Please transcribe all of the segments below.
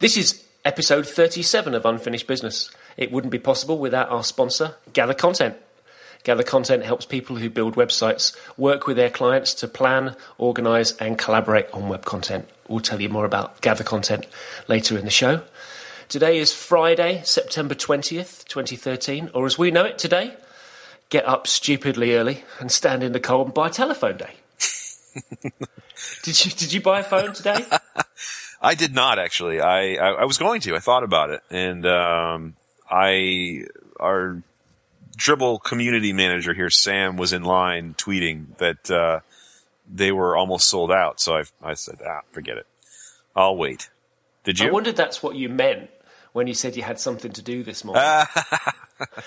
This is episode 37 of Unfinished Business. It wouldn't be possible without our sponsor, Gather Content. Gather Content helps people who build websites work with their clients to plan, organise and collaborate on web content. We'll tell you more about Gather Content later in the show. Today is Friday, September 20th, 2013, or as we know it today, get up stupidly early and stand in the cold and buy a telephone day. Did you buy a phone today? I did not, actually. I was going to. I thought about it. And our Dribbble community manager here, Sam, was in line tweeting that they were almost sold out. So I said, forget it. I'll wait. Did you? I wondered that's what you meant when you said you had something to do this morning.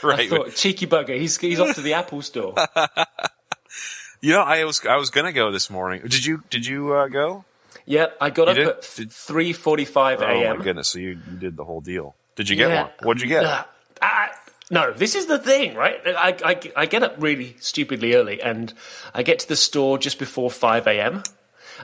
Right. I thought, cheeky bugger, he's off to the Apple store. You know, I was gonna go this morning. Did you go? Yeah, I got up at 3:45 a.m. Oh my goodness! So you did the whole deal. Did you get one? What did you get? No, this is the thing, right? I get up really stupidly early, and I get to the store just before 5 a.m.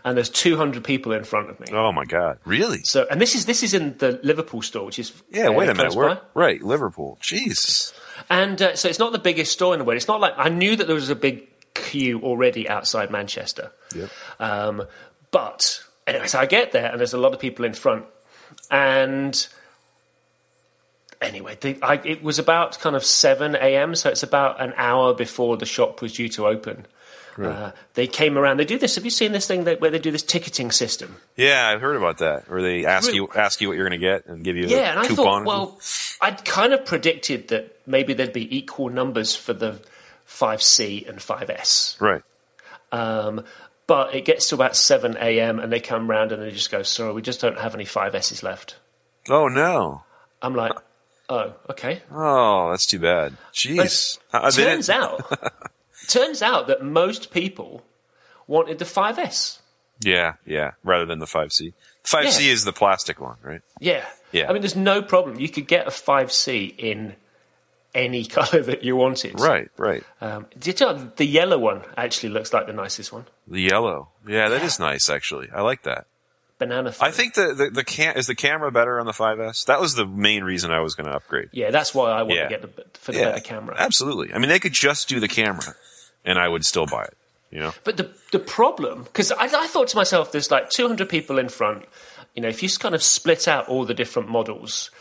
And there's 200 people in front of me. Oh my god! Really? So, and this is in the Liverpool store, which is wait a minute, right? Liverpool, jeez. And so it's not the biggest store in the world. It's not like I knew that there was a big queue already outside Manchester. Yep. But anyway, so I get there and there's a lot of people in front. And anyway, it was about kind of 7 a.m., so it's about an hour before the shop was due to open. Right. They came around. They do this. Have you seen this thing where they do this ticketing system? Yeah, I've heard about that. Where they ask you what you're going to get and give you a coupon. Yeah, and I thought, well, I'd kind of predicted that maybe there'd be equal numbers for the 5C and 5S. Right. But it gets to about 7 a.m. and they come round and they just go, sorry, we just don't have any 5S's left. Oh, no. I'm like, oh, okay. Oh, that's too bad. Jeez. Turns out that most people wanted the 5S. Yeah, rather than the 5C. 5C is the plastic one, right? Yeah. I mean, there's no problem. You could get a 5C in any colour that you wanted. Right. Did you know the yellow one actually looks like the nicest one? The yellow. Yeah, that is nice, actually. I like that. Banana phone. I think is the camera better on the 5S? That was the main reason I was going to upgrade. Yeah, that's why I want to get the better camera. Absolutely. I mean, they could just do the camera, and I would still buy it, you know? But the problem, because I thought to myself, there's like 200 people in front. You know, if you kind of split out all the different models...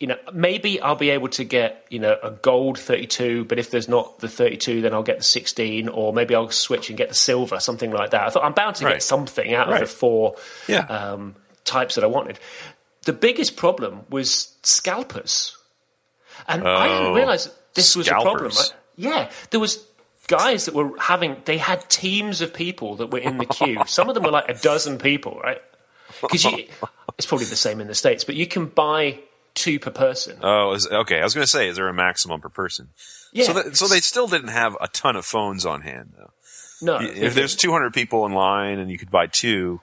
you know, maybe I'll be able to get, you know, a gold 32, but if there's not the 32, then I'll get the 16, or maybe I'll switch and get the silver, something like that. I thought I'm bound to get something out of the four types that I wanted. The biggest problem was scalpers. And I didn't realize this was a problem. Right? Yeah, there was guys that were they had teams of people that were in the queue. Some of them were like a dozen people, right? Because it's probably the same in the States, but you can buy... 2 per person. Oh, okay. I was going to say, is there a maximum per person? Yeah. So they still didn't have a ton of phones on hand, though. No. If there's 200 people in line and you could buy 2,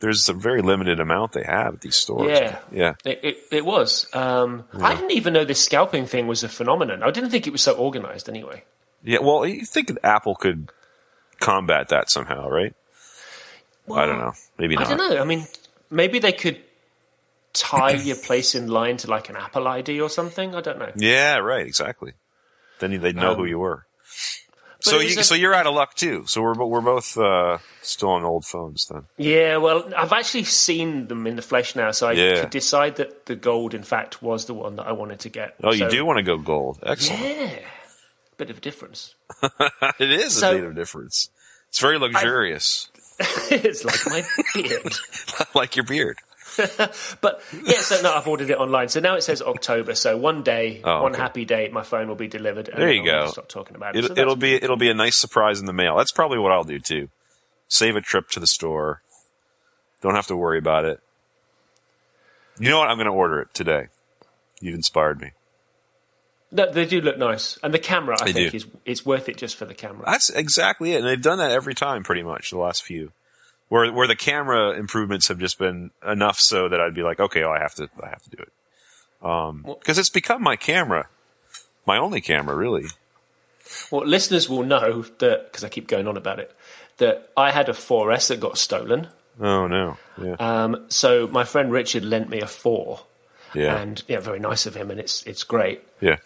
there's a very limited amount they have at these stores. Yeah. It was. I didn't even know this scalping thing was a phenomenon. I didn't think it was so organized anyway. Yeah, well, you think that Apple could combat that somehow, right? Well, I don't know. Maybe not. I don't know. I mean, maybe they could... tie your place in line to like an Apple ID or something. I don't know. Yeah, right. Exactly. Then they'd know who you were. So you're out of luck too. So we're both still on old phones then. Yeah. Well, I've actually seen them in the flesh now, so I could decide that the gold, in fact, was the one that I wanted to get. Oh, you do want to go gold? Excellent. Yeah. Bit of a difference. It is a bit of a difference. It's very luxurious. It's like my beard. Like your beard. But I've ordered it online. So now it says October. So one day, happy day, my phone will be delivered. And there you go. Stop talking about it. It'll be a nice surprise in the mail. That's probably what I'll do too. Save a trip to the store. Don't have to worry about it. You know what? I'm going to order it today. You've inspired me. No, they do look nice, and the camera I think is worth it just for the camera. That's exactly it, and they've done that every time, pretty much the last few. Where the camera improvements have just been enough so that I'd be like, okay, I have to do it. Because it's become my camera, my only camera, really. Well, listeners will know that, because I keep going on about it, that I had a 4S that got stolen. Oh, no. Yeah. So my friend Richard lent me a 4. Yeah. And yeah, very nice of him, and it's great. Yeah.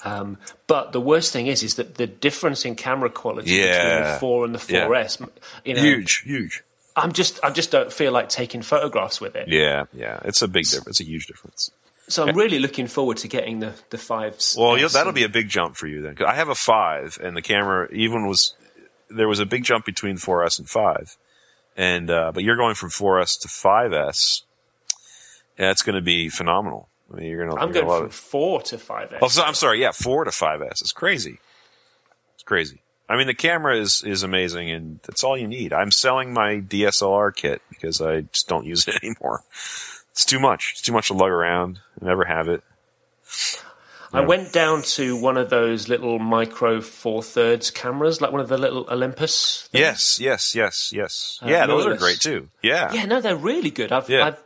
But the worst thing is that the difference in camera quality between the 4 and the 4S, you know, huge. I just don't feel like taking photographs with it. Yeah. It's a big difference. It's a huge difference. So I'm really looking forward to getting the 5s. Well, that'll be a big jump for you then. Cause I have a 5, and the camera there was a big jump between 4S and 5. And but you're going from 4S to 5S. And that's going to be phenomenal. I mean, I'm going from 4 to 5S. Oh, so, I'm sorry. Yeah, 4 to 5S. It's crazy. I mean, the camera is amazing, and that's all you need. I'm selling my DSLR kit because I just don't use it anymore. It's too much. It's too much to lug around. I never have it. I went down to one of those little micro 4/3 cameras, like one of the little Olympus things. Yes. Those are great too. Yeah. Yeah, no, they're really good. I've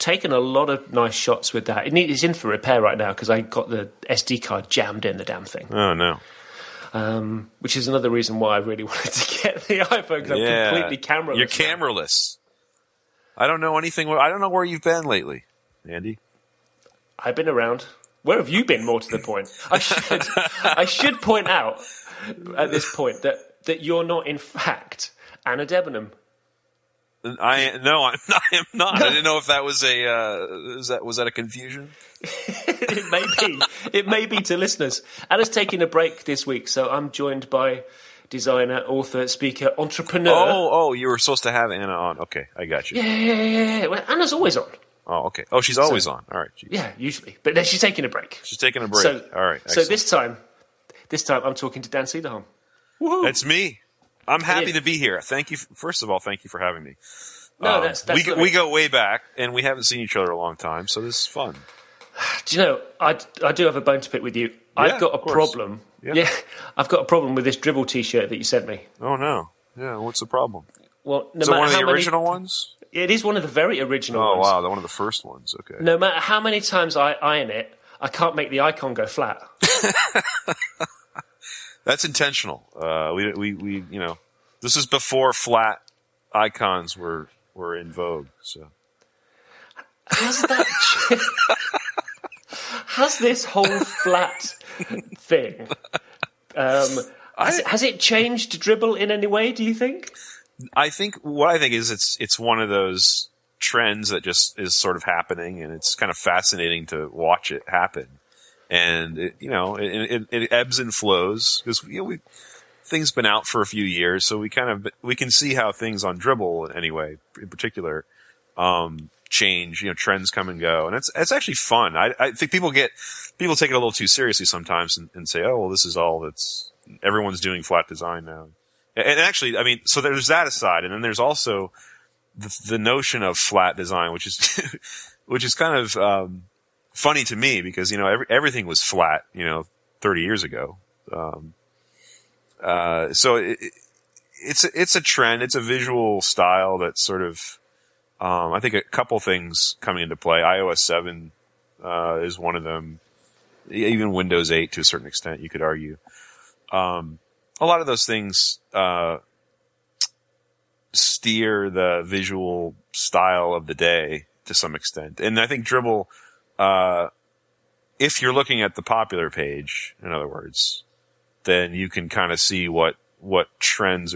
taken a lot of nice shots with that. It's in for repair right now because I got the SD card jammed in the damn thing. Oh, no. Which is another reason why I really wanted to get the iPhone because I'm completely camera-less. You're camera-less. I don't know anything. I don't know where you've been lately, Andy. I've been around. Where have you been, more to the point? I should point out at this point that you're not, in fact, Anna Debenham. I am not. No. I didn't know if that was a was that a confusion. It may be. It may be to listeners. Anna's taking a break this week, so I'm joined by designer, author, speaker, entrepreneur. Oh, you were supposed to have Anna on. Okay, I got you. Yeah. Well, Anna's always on. Oh, okay. Oh, she's always on. All right. Geez. Yeah, usually, but then she's taking a break. So, all right. Excellent. So this time I'm talking to Dan Cederholm. Woohoo! That's me. I'm happy to be here. Thank you. First of all, thank you for having me. No, that's we go way back, and we haven't seen each other a long time, so this is fun. Do you know, I do have a bone to pick with you. I've got a problem. Yeah, I've got a problem with this Dribbble T-shirt that you sent me. Oh, no. Yeah, what's the problem? Well, no, is it one of the original ones? It is one of the very original ones. Oh, wow, one of the first ones. Okay. No matter how many times I iron it, I can't make the icon go flat. That's intentional. We you know, this is before flat icons were in vogue. So has this whole flat thing? Has it changed Dribbble in any way? Do you think? I think it's one of those trends that just is sort of happening, and it's kind of fascinating to watch it happen. And it ebbs and flows because things been out for a few years, so we can see how things on Dribbble anyway, in particular, change. You know, trends come and go, and it's actually fun. I think people take it a little too seriously sometimes and say, oh well, this is all that's everyone's doing flat design now. And actually, I mean, so there's that aside, and then there's also the notion of flat design, which is kind of funny to me because, you know, everything was flat, you know, 30 years ago. So it's a trend. It's a visual style that's sort of, I think a couple things coming into play. iOS 7, is one of them. Even Windows 8 to a certain extent, you could argue. A lot of those things, steer the visual style of the day to some extent. And I think Dribbble, if you're looking at the popular page, in other words, then you can kind of see what trends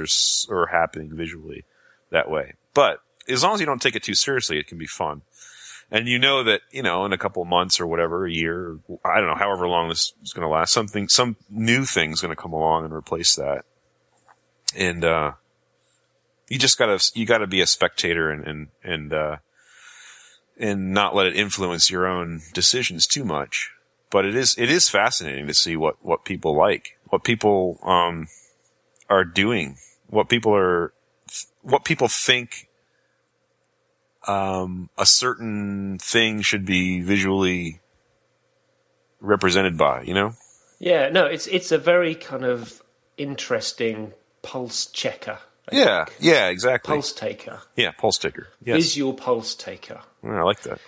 are happening visually that way. But as long as you don't take it too seriously, it can be fun. And you know that, you know, in a couple of months or whatever, a year, I don't know, however long this is going to last, some new thing's going to come along and replace that. And, you gotta be a spectator and not let it influence your own decisions too much. But it is fascinating to see what people like, what people are doing, what people think a certain thing should be visually represented by, you know? Yeah, no, it's a very kind of interesting pulse checker. Yeah, exactly. Pulse taker. Yes. Visual pulse taker. Yeah, I like that.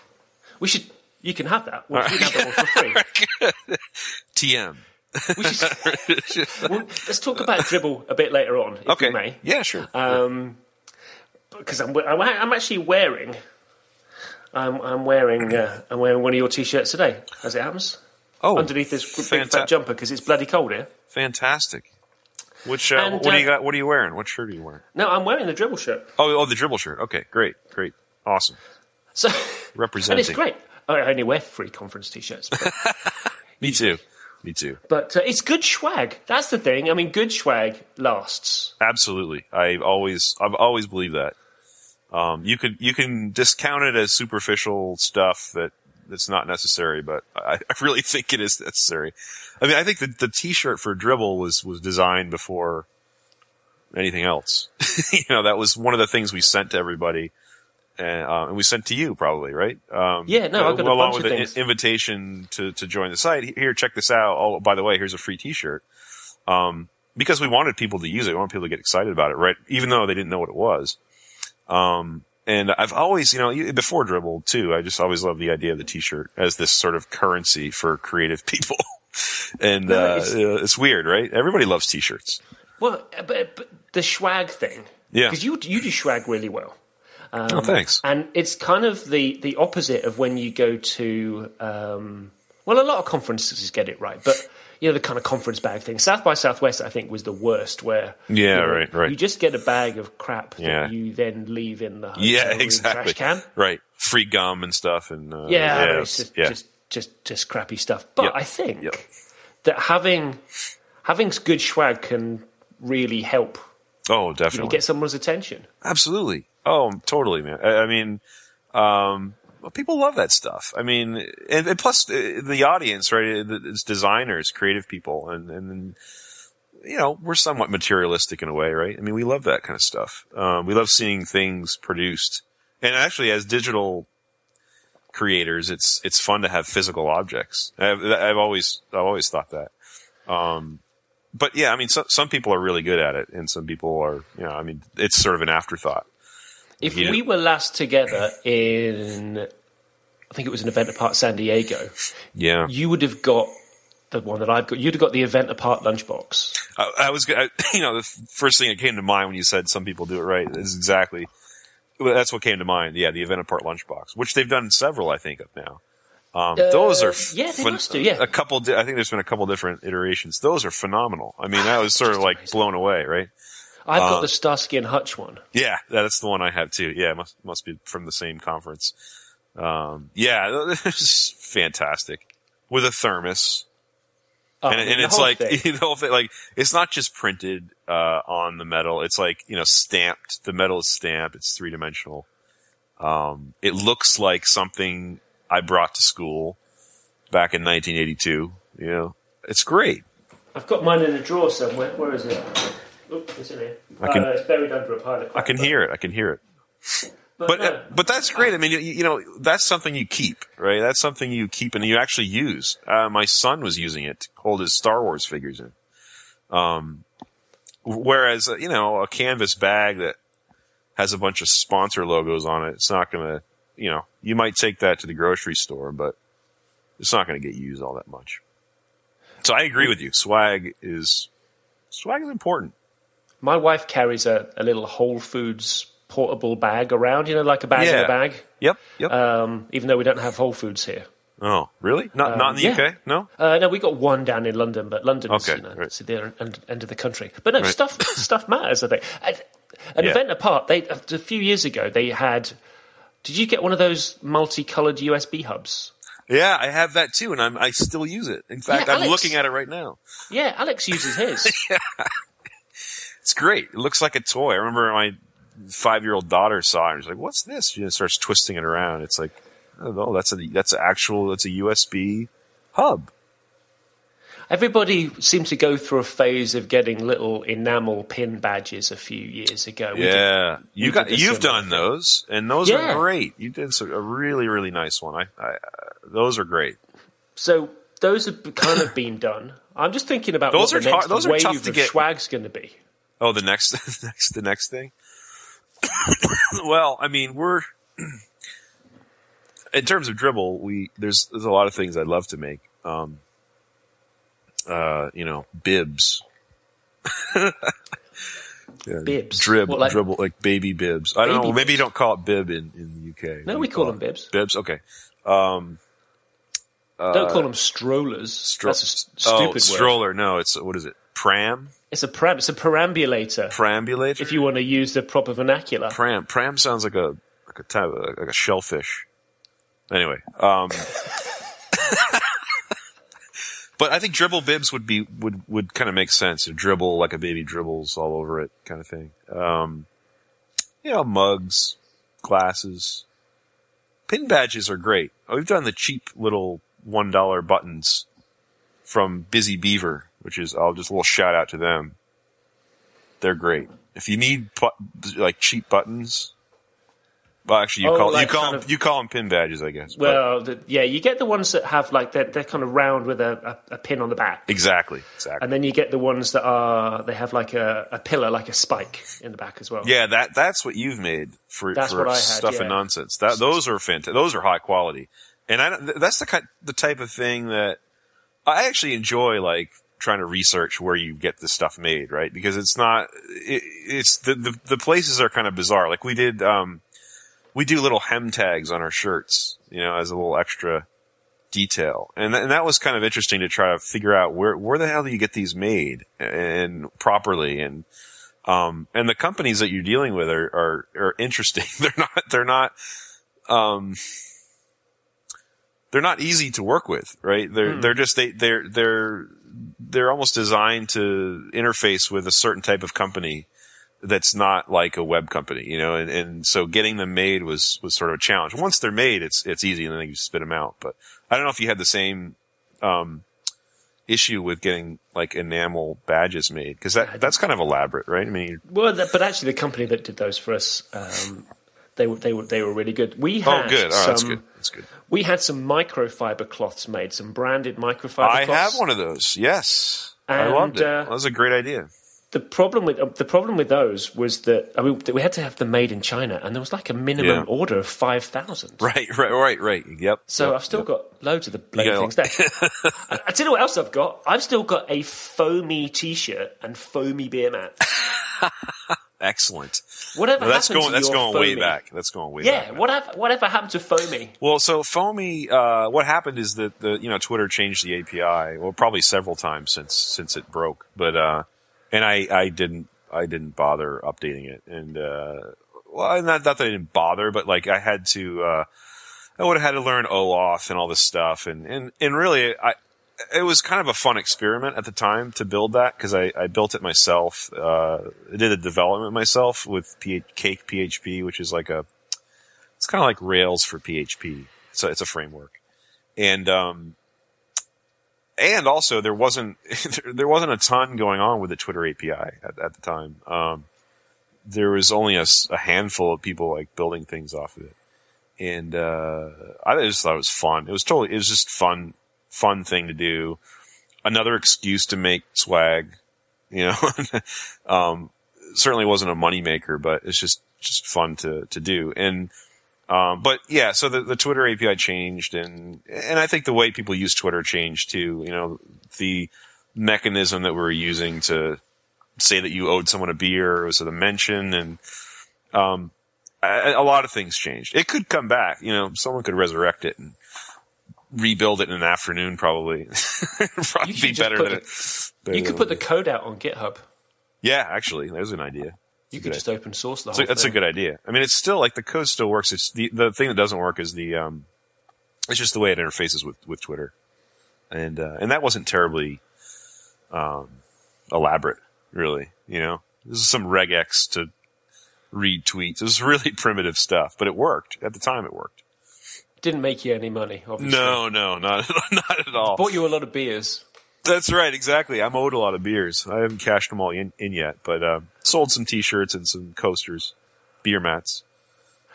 You can have that. We'll have that one for free. TM. Let's talk about Dribbble a bit later on, if you may. Yeah, sure. because I'm actually wearing I'm wearing one of your t-shirts today, as it happens. Oh, underneath this big fat jumper because it's bloody cold here. Fantastic. Which what do you got? What are you wearing? What shirt are you wearing? No, I'm wearing the Dribbble shirt. Oh, the Dribbble shirt. Okay, great, awesome. So representing, and it's great. I only wear free conference t-shirts. Me too. But it's good swag. That's the thing. I mean, good swag lasts. Absolutely. I've always believed that. You can discount it as superficial stuff that's not necessary, but I really think it is necessary. I mean, I think the t-shirt for Dribbble was designed before anything else. That was one of the things we sent to everybody, and we sent to you probably, right? I've got along a bunch with an invitation to join the site. Here, check this out. Oh, by the way, here's a free t-shirt. Because we wanted people to use it. We wanted people to get excited about it, right? Even though they didn't know what it was. And I've always, before Dribbble too, I just always loved the idea of the t-shirt as this sort of currency for creative people. And it's weird, right? Everybody loves t-shirts. Well, but the swag thing. Yeah. Because you do swag really well. Thanks. And it's kind of the opposite of when you go to, a lot of conferences get it right, but the kind of conference bag thing. South by Southwest, I think, was the worst where right. You just get a bag of crap that you then leave in the trash can. Right. Free gum and stuff. And, Just crappy stuff. But I think that having good swag can really help. Oh, definitely. Get someone's attention. Absolutely. Oh, totally, man. I mean, people love that stuff. I mean, and plus the audience, right? It's designers, creative people, and we're somewhat materialistic in a way, right? I mean, we love that kind of stuff. We love seeing things produced, and actually, as digital creators, it's fun to have physical objects. I've always thought that. But yeah, I mean, some people are really good at it, and some people are, it's sort of an afterthought. If we were last together in, I think it was an Event Apart San Diego. Yeah, you would have got the one that I've got. You'd have got the Event Apart lunchbox. The first thing that came to mind when you said some people do it right is exactly. That's what came to mind. Yeah, the Event Apart lunchbox, which they've done several, I think, up now. Those are a couple. I think there's been a couple different iterations. Those are phenomenal. I mean, I was sort of like amazing. Blown away, right? I've got the Starsky and Hutch one. Yeah, that's the one I have too. Yeah, it must be from the same conference. It's fantastic with a thermos, and it's like the whole thing. Like it's not just printed on the metal; it's like stamped. The metal is stamped. It's 3-dimensional. It looks like something I brought to school back in 1982. It's great. I've got mine in a drawer somewhere. Where is it? Oops, it's in here. It's buried under a pile of crap. I can hear it. But that's great. I mean, that's something you keep, right? That's something you keep and you actually use. My son was using it to hold his Star Wars figures in. Whereas, a canvas bag that has a bunch of sponsor logos on it, it's not going to, you might take that to the grocery store, but it's not going to get used all that much. So I agree with you. Swag is important. My wife carries a little Whole Foods portable bag around, like a bag in a bag. Yep. Even though we don't have Whole Foods here. Oh, really? Not in the UK? No? No, we got one down in London, but London's it's the end of the country. But no, stuff matters, I think. An Event Apart, a few years ago, they had... Did you get one of those multicolored USB hubs? Yeah, I have that too, and I still use it. In fact, I'm looking at it right now. Yeah, Alex uses his. It's great. It looks like a toy. I remember my 5-year-old daughter saw it and she's like, "What's this?" She just starts twisting it around. It's like, I don't know, that's a USB hub. Everybody seems to go through a phase of getting little enamel pin badges a few years ago. You've done those, and those are great. You did a really, really nice one. I those are great. So those have kind of been done. I'm just thinking about those what the next those wave of swag's going to be. Oh, the next thing? Well, I mean, we're – in terms of Dribbble, there's a lot of things I'd love to make. Bibs. Bibs. Dribble, like baby bibs. I don't know. Maybe you don't call it bib in the UK. No, we call them bibs. Bibs, okay. Don't call them strollers. That's a stupid word. Stroller, no. It's, what is it? Pram? It's a pram. It's a perambulator. Perambulator? If you want to use the proper vernacular. Pram sounds like a type of, like a shellfish. Anyway. But I think dribble bibs would kind of make sense. A dribble, like a baby dribbles all over it kind of thing. Mugs, glasses. Pin badges are great. We've done the cheap little $1 buttons from Busy Beaver, which is just a little shout out to them. They're great. If you need like cheap buttons, well, actually you call them pin badges, I guess. Well, you get the ones that have like they're kind of round with a pin on the back. Exactly. And then you get the ones that have like a pillar, like a spike in the back as well. Yeah, that's what you've made for stuff and nonsense. Those are fantastic. Those are high quality, and that's the type of thing that I actually enjoy, like trying to research where you get this stuff made, right? Because it's not, it's the places are kind of bizarre. Like we did, we do little hem tags on our shirts, as a little extra detail. And that was kind of interesting to try to figure out where the hell do you get these made and properly. And the companies that you're dealing with are interesting. They're not easy to work with, right? They're almost designed to interface with a certain type of company that's not like a web company, and so getting them made was sort of a challenge. Once they're made, it's easy, and then you spit them out. But I don't know if you had the same issue with getting like enamel badges made, because that's kind of elaborate, right? I mean, but actually, the company that did those for us, they were really good. We had that's good. We had some microfiber cloths made, some branded microfiber. I have one of those. Yes, and I loved it. That was a great idea. The problem with those was that we had to have them made in China, and there was like a minimum order of 5,000. Right. Yep. So I've still got loads of the bloody things there. I tell you what else I've got. I've still got a Foamee T-shirt and Foamee beer mat. Excellent. That's going way back. Whatever happened to Foamee? Well, so Foamee, what happened is that Twitter changed the API. Well, probably several times since it broke, but. And I didn't bother updating it. And, not that I didn't bother, but like I had to, I would have had to learn OAuth and all this stuff. And really, it was kind of a fun experiment at the time to build that, because I built it myself. I did the development myself with Cake PHP, which is like it's kind of like Rails for PHP. So it's a framework. And also, there wasn't a ton going on with the Twitter API at the time. There was only a handful of people like building things off of it, and I just thought it was fun. It was just fun thing to do. Another excuse to make swag, certainly wasn't a moneymaker, but it's just fun to do. And so the Twitter API changed, and I think the way people use Twitter changed too. The mechanism that we were using to say that you owed someone a beer was a mention, and a lot of things changed. It could come back, someone could resurrect it and rebuild it in an afternoon, probably. It'd probably be better than it. You could put the code out on GitHub. Yeah, actually, there's an idea. You could just open source the whole thing. That's a good idea. I mean, it's still like the code still works. It's the thing that doesn't work is it's just the way it interfaces with Twitter, and that wasn't terribly elaborate, really. This is some regex to read tweets. It was really primitive stuff, but it worked at the time. It worked. Didn't make you any money, obviously. No, not at all. Bought you a lot of beers. That's right, exactly. I'm owed a lot of beers. I haven't cashed them all in yet, but sold some T-shirts and some coasters, beer mats.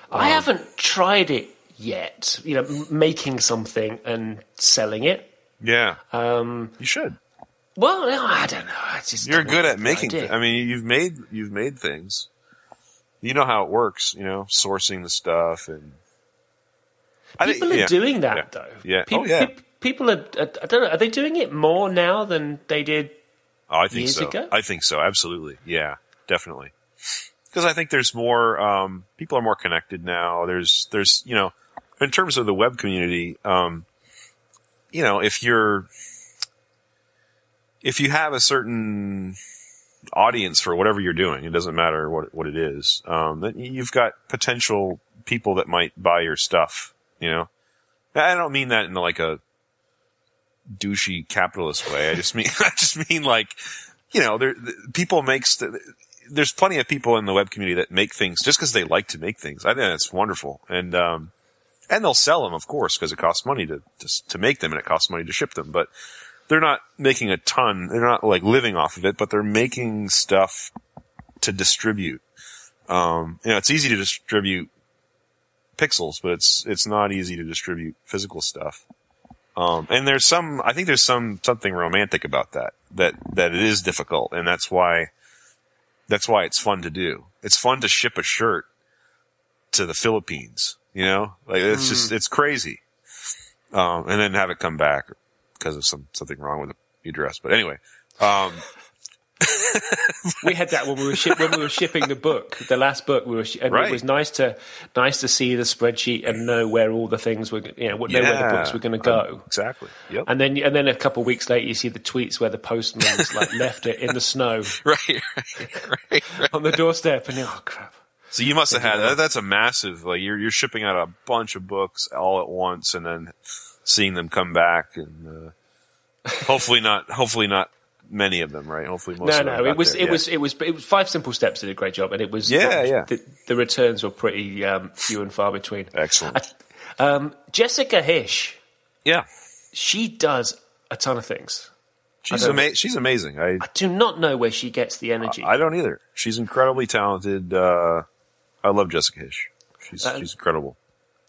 I haven't tried it yet. Making something and selling it. Yeah, you should. Well, no, I don't know. You're good at making. I mean, you've made things. You know how it works. Sourcing the stuff, and people are doing that though. Yeah. People are, I don't know, are they doing it more now than they did years ago? I think so, absolutely. Yeah, definitely. because I think there's more, people are more connected now. There's, you know, in terms of the web community, you know, if you have a certain audience for whatever you're doing, it doesn't matter what it is, then you've got potential people that might buy your stuff, you know? I don't mean that in like a douchey capitalist way. I just mean like, you know, there's plenty of people in the web community that make things just because they like to make things. I think that's wonderful. And they'll sell them, of course, because it costs money to make them and it costs money to ship them. But they're not making a ton. They're not like living off of it, but they're making stuff to distribute. You know, it's easy to distribute pixels, but it's not easy to distribute physical stuff. And there's some, I think there's something romantic about that it is difficult. And that's why it's fun to do. It's fun to ship a shirt to the Philippines, you know, like it's crazy. And then have it come back because of something wrong with the address. But anyway, we had that when we were shipping the book, the last book we were, and right. It was nice to see the spreadsheet and know where all the things were, you know, where the books were going to go. Exactly. Yep. And then a couple of weeks later, you see the tweets where the postman's like left it in the snow, right. on the doorstep, and oh crap! So you must have had that. That's a massive. Like you're shipping out a bunch of books all at once, and then seeing them come back, and hopefully not. Many of them, right? Hopefully, most. No. It was Five Simple Steps did a great job, and it was. Yeah. The returns were pretty few and far between. Excellent. Jessica Hish. Yeah, she does a ton of things. She's amazing. I do not know where she gets the energy. I don't either. She's incredibly talented. I love Jessica Hish. She's incredible.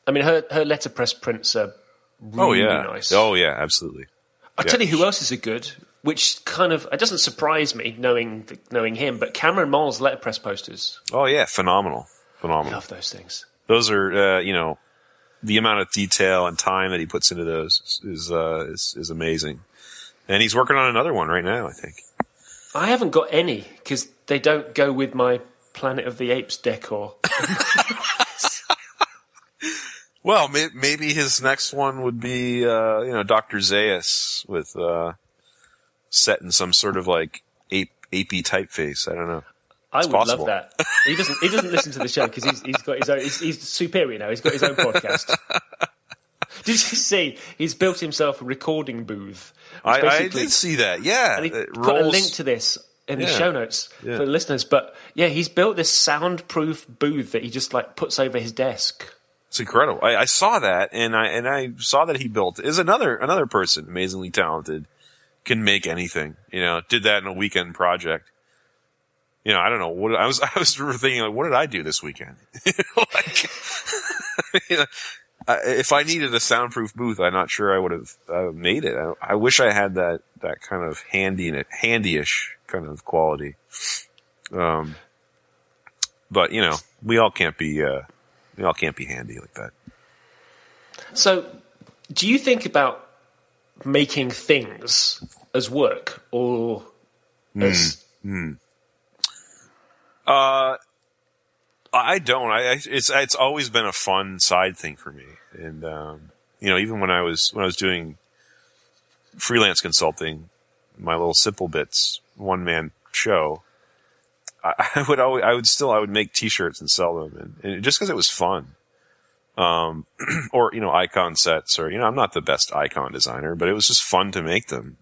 I mean, her letterpress prints are really nice. Oh yeah, absolutely. I'll tell you who else is a good. Which kind of it doesn't surprise me knowing him, but Cameron Moll's letterpress posters. Oh yeah, phenomenal. Love those things. Those are you know, the amount of detail and time that he puts into those is amazing. And he's working on another one right now, I think. I haven't got any because they don't go with my Planet of the Apes decor. Well, maybe his next one would be you know, Dr. Zaius with. Set in some sort of like apey typeface. I don't know. It's possible. Love that. He doesn't listen to the show because he's got his own. He's superior now. He's got his own podcast. Did you see? He's built himself a recording booth. I did see that. Yeah, and he put a link to this in the show notes for the listeners. But yeah, he's built this soundproof booth that he just like puts over his desk. It's incredible. I saw that, and I saw that he built is another person amazingly talented. Can make anything, you know, did that in a weekend project. You know, I don't know what I was thinking, like, what did I do this weekend? Like, you know, if I needed a soundproof booth, I'm not sure I would have made it. I wish I had that kind of handyish kind of quality. But you know, we all can't be handy like that. So do you think about making things as work or as I don't. It's always been a fun side thing for me, and you know, even when I was doing freelance consulting, my little Simple Bits one-man show, I would make T-shirts and sell them, and just because it was fun. Or, you know, icon sets or, you know, I'm not the best icon designer, but it was just fun to make them.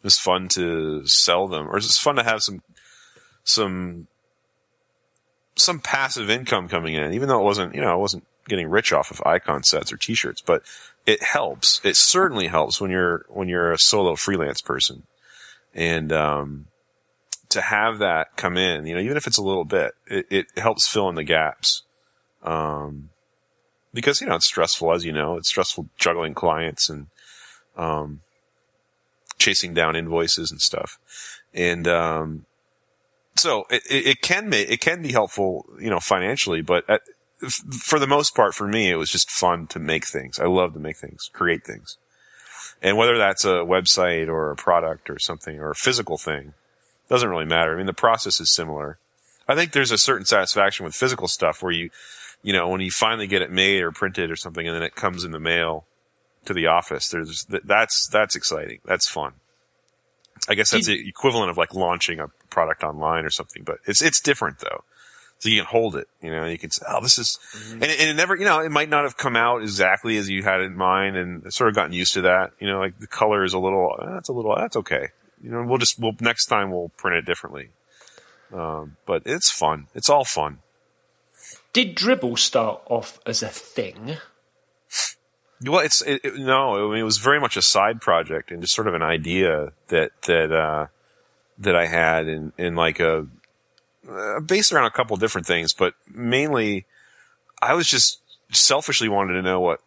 It was fun to sell them, or it's just fun to have some passive income coming in, even though it wasn't, you know, I wasn't getting rich off of icon sets or T-shirts, but it helps. It certainly helps when you're a solo freelance person. And, to have that come in, you know, even if it's a little bit, it helps fill in the gaps. Because, you know, it's stressful, as you know. It's stressful juggling clients and chasing down invoices and stuff. And so it can be helpful, you know, financially. But for the most part, for me, it was just fun to make things. I love to make things, create things. And whether that's a website or a product or something or a physical thing, doesn't really matter. I mean, the process is similar. I think there's a certain satisfaction with physical stuff where you know, when you finally get it made or printed or something, and then it comes in the mail to the office. That's exciting. That's fun. I guess that's the equivalent of like launching a product online or something, but it's different though. So you can hold it, you know, and you can say, oh, this is, and it never, you know, it might not have come out exactly as you had it in mind, and sort of gotten used to that. You know, like the color is a little, that's okay. You know, we'll next time we'll print it differently. But it's fun. It's all fun. Did Dribbble start off as a thing? Well, it was very much a side project and just sort of an idea that I had in like based around a couple different things, but mainly I was just selfishly wanted to know what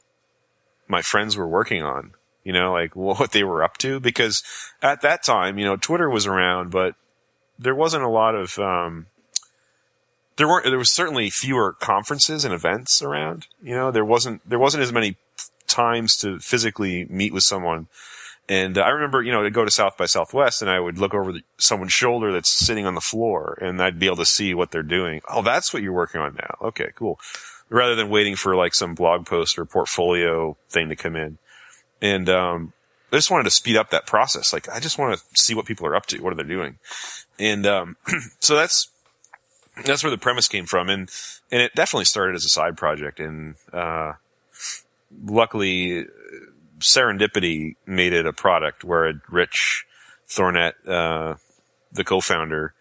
my friends were working on, you know, like what they were up to, because at that time, you know, Twitter was around, but there wasn't a lot of, there was certainly fewer conferences and events around. You know, there wasn't as many times to physically meet with someone. And I remember, you know, I'd go to South by Southwest and I would look over someone's shoulder that's sitting on the floor, and I'd be able to see what they're doing. Oh, that's what you're working on now. Okay, cool. Rather than waiting for like some blog post or portfolio thing to come in. And, I just wanted to speed up that process. Like, I just want to see what people are up to. What are they doing? And, so that's where the premise came from, and it definitely started as a side project, and luckily serendipity made it a product where Rich Thornett, the co-founder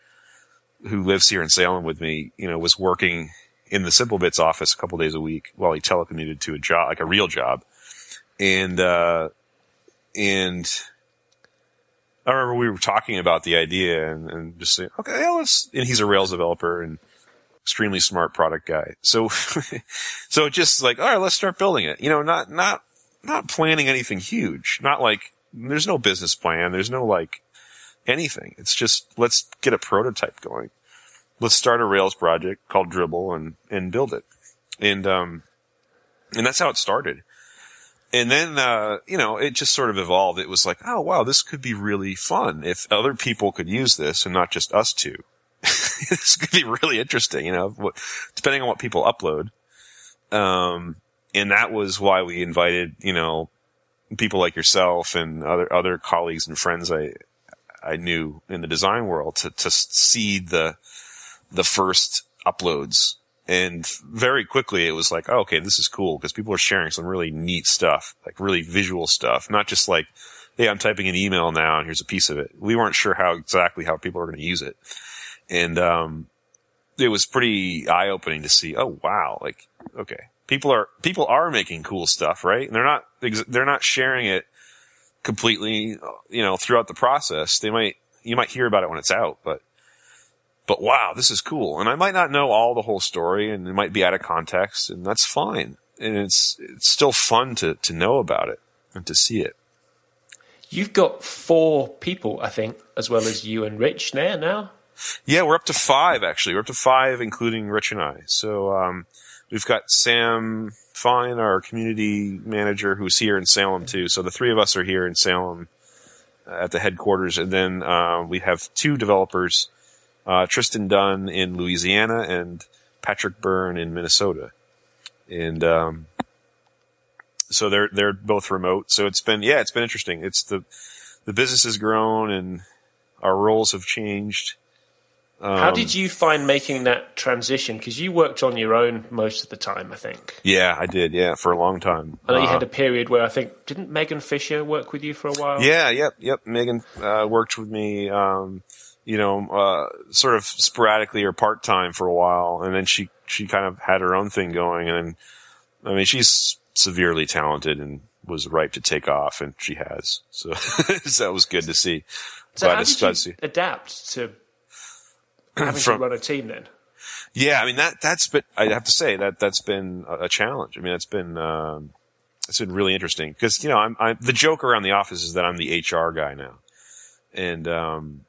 who lives here in Salem with me, you know, was working in the Simple Bits office a couple days a week while he telecommuted to a job, like a real job, and I remember we were talking about the idea and just saying, okay, yeah, and he's a Rails developer and extremely smart product guy. So just like, all right, let's start building it. You know, not planning anything huge. Not like, there's no business plan. There's no like anything. It's just, let's get a prototype going. Let's start a Rails project called Dribbble and build it. And that's how it started. And then, you know, it just sort of evolved. It was like, oh, wow, this could be really fun if other people could use this and not just us two. This could be really interesting, you know, depending on what people upload. And that was why we invited, you know, people like yourself and other colleagues and friends I knew in the design world to see the first uploads. And very quickly it was like, oh, okay, this is cool, because people are sharing some really neat stuff, like really visual stuff, not just like, hey, I'm typing an email now and here's a piece of it. We weren't sure exactly how people were going to use it. And it was pretty eye-opening to see, oh, wow, like, okay, people are making cool stuff, right? And they're not sharing it completely, you know, throughout the process. You might hear about it when it's out, But wow, this is cool. And I might not know all the whole story, and it might be out of context, and that's fine. And it's still fun to know about it and to see it. You've got 4 people, I think, as well as you and Rich there now. Yeah, we're up to 5, actually. We're up to 5, including Rich and I. So we've got Sam Fine, our community manager, who's here in Salem, too. So the 3 of us are here in Salem at the headquarters. And then we have 2 developers, Tristan Dunn in Louisiana and Patrick Byrne in Minnesota. And, so they're both remote. So it's been interesting. It's the business has grown and our roles have changed. How did you find making that transition? 'Cause you worked on your own most of the time, I think. Yeah, I did. Yeah. For a long time. I know you had a period where I think, didn't Megan Fisher work with you for a while? Yeah. Yep. Megan, worked with me, you know, sort of sporadically or part-time for a while. And then she kind of had her own thing going. And I mean, she's severely talented and was ripe to take off, and she has. So, that was good to see. So but how did you adapt to having to run a team then? Yeah, I mean, that's been a challenge. I mean, it's been really interesting because, you know, I'm the joke around the office is that I'm the HR guy now. And,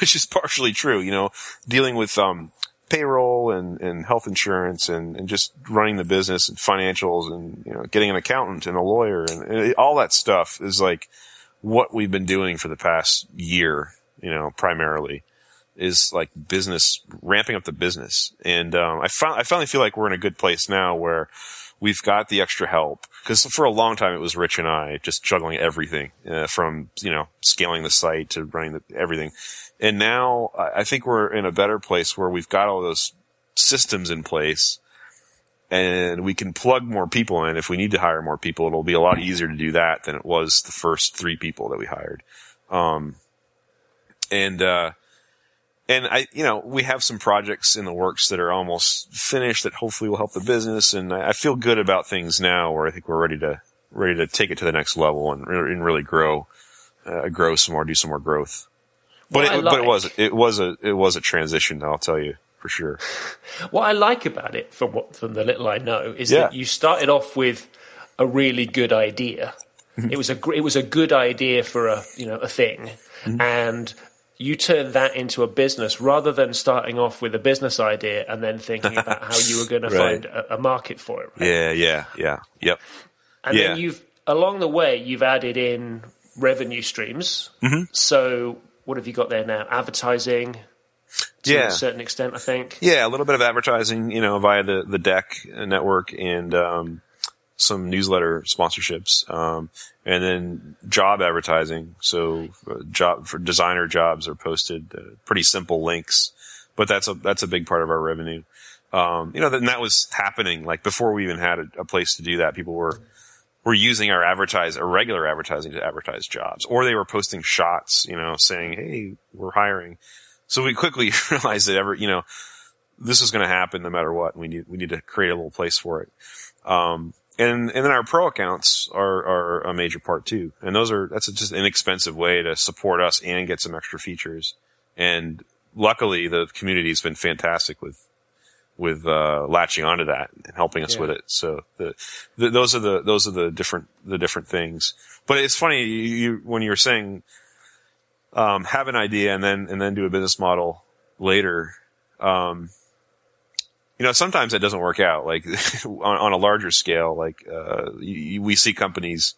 which is partially true, you know, dealing with payroll and health insurance and just running the business and financials and, you know, getting an accountant and a lawyer and all that stuff is like what we've been doing for the past year, you know, primarily. is like business, ramping up the business. And I finally feel like we're in a good place now where we've got the extra help. Because for a long time it was Rich and I just juggling everything, from, you know, scaling the site to running the, everything. And now I think we're in a better place where we've got all those systems in place and we can plug more people in. If we need to hire more people, it'll be a lot easier to do that than it was the first three people that we hired. And I, you know, we have some projects in the works that are almost finished that hopefully will help the business. And I feel good about things now where I think we're ready to take it to the next level and really grow some more, do some more growth. But it was a transition, I'll tell you for sure. What I like about it from the little I know is that you started off with a really good idea. It was a good idea for a thing, and you turned that into a business rather than starting off with a business idea and then thinking about how you were going to find a market for it. Right? And then you've along the way you've added in revenue streams. Mm-hmm. So what have you got there now? Advertising. To a certain extent, I think. Yeah, a little bit of advertising, via the DEC network and some newsletter sponsorships, and then job advertising. So job for designer jobs are posted, pretty simple links, but that's a big part of our revenue. And that was happening like before we even had a place to do that. People were using our regular advertising to advertise jobs, or they were posting shots, saying, "Hey, we're hiring." So we quickly realized that this is going to happen no matter what. We need to create a little place for it. And then our pro accounts are a major part too. And that's just an inexpensive way to support us and get some extra features. And luckily the community's been fantastic with latching onto that and helping us with it. So those are the different things. But it's funny when you were saying, have an idea and then do a business model later. Sometimes that doesn't work out. Like on a larger scale, we see companies,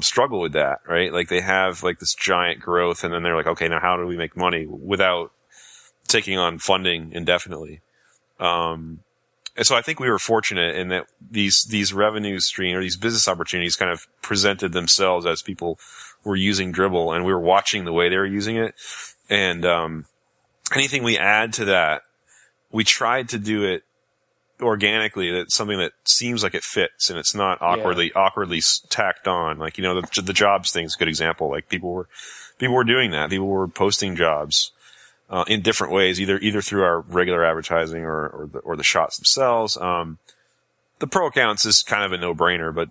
struggle with that, right? Like they have like this giant growth and then they're like, okay, now how do we make money without taking on funding indefinitely? And so I think we were fortunate in that these revenue stream or these business opportunities kind of presented themselves as people were using Dribbble and we were watching the way they were using it. And, anything we add to that, we tried to do it organically. That's something that seems like it fits and it's not awkwardly tacked on. Like, the jobs thing's a good example. Like people were doing that. People were posting jobs. In different ways, either through our regular advertising or the shots themselves. The pro accounts is kind of a no-brainer, but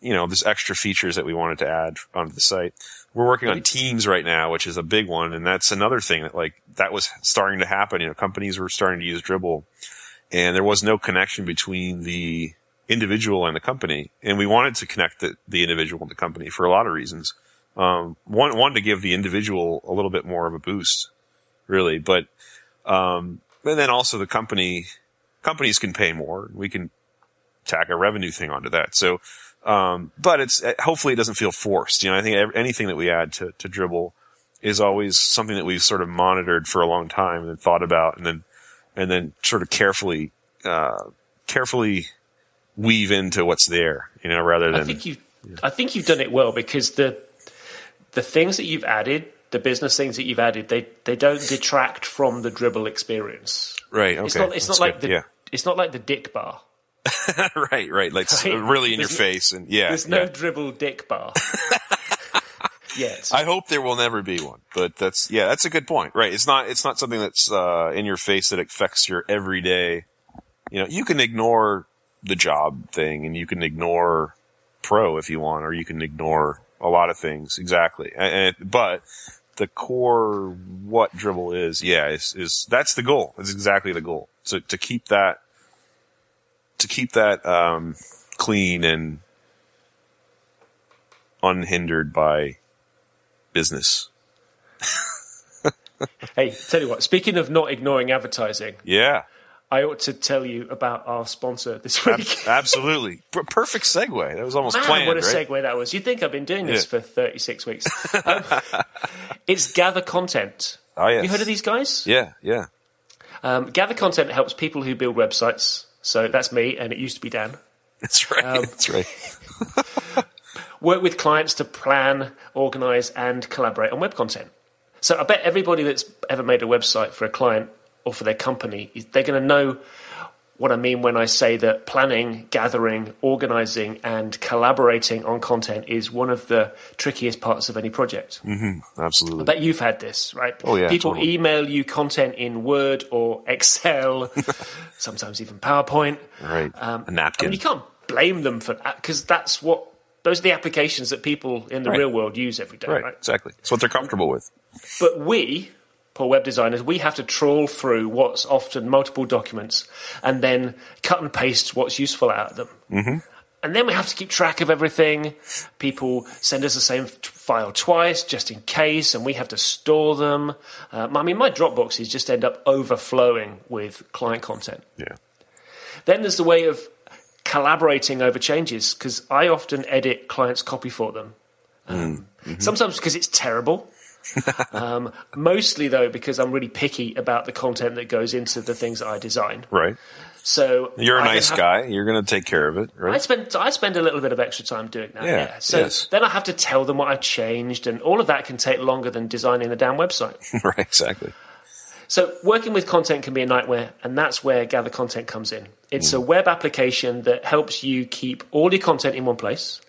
there's extra features that we wanted to add onto the site. We're working on teams right now, which is a big one, and that's another thing that was starting to happen. Companies were starting to use Dribbble, and there was no connection between the individual and the company, and we wanted to connect the individual and the company for a lot of reasons. One to give the individual a little bit more of a boost. Really, but and then also the companies can pay more. We can tack a revenue thing onto that. So, but it's hopefully it doesn't feel forced. I think anything that we add to Dribbble is always something that we've sort of monitored for a long time and thought about, and then sort of carefully weave into what's there. Rather than I think you've done it well because the things that you've added. The business things that you've added, they don't detract from the Dribbble experience. Right. Okay. It's not like the dick bar. right. Like really in your face and There's no Dribbble dick bar. I hope there will never be one, but that's a good point. Right. It's not something that's in your face that affects your everyday. You can ignore the job thing and you can ignore pro if you want, or you can ignore a lot of things. Exactly. But the core, what Dribbble is that's the goal. That's exactly the goal. So to keep that clean and unhindered by business. Hey, tell you what. Speaking of not ignoring advertising, I ought to tell you about our sponsor this week. Absolutely, perfect segue. That was almost planned. What a segue that was! You'd think I've been doing this for 36 weeks. It's Gather Content. Oh, yes. Have you heard of these guys? Yeah, yeah. Gather Content helps people who build websites. So that's me, and it used to be Dan. That's right. That's right. Work with clients to plan, organize, and collaborate on web content. So I bet everybody that's ever made a website for a client or for their company, they're going to know what I mean when I say that planning, gathering, organizing, and collaborating on content is one of the trickiest parts of any project. Mm-hmm, absolutely. I bet you've had this, right? Oh, yeah. People totally. Email you content in Word or Excel, sometimes even PowerPoint. Right. A napkin. I mean, you can't blame them for that, because that's what those are the applications that people in the real world use every day, right? Exactly. It's what they're comfortable with. But we, poor web designers, we have to trawl through what's often multiple documents and then cut and paste what's useful out of them. Mm-hmm. And then we have to keep track of everything. People send us the same file twice just in case, and we have to store them. I mean, my Dropboxes just end up overflowing with client content. Yeah. Then there's the way of collaborating over changes, because I often edit clients' copy for them. Sometimes because it's terrible. Mostly, though, because I'm really picky about the content that goes into the things that I design. Right. So you're a nice guy. You're going to take care of it, right? I spend a little bit of extra time doing that. Yeah. So then I have to tell them what I've changed, and all of that can take longer than designing the damn website. Right, exactly. So working with content can be a nightmare, and that's where Gather Content comes in. It's a web application that helps you keep all your content in one place.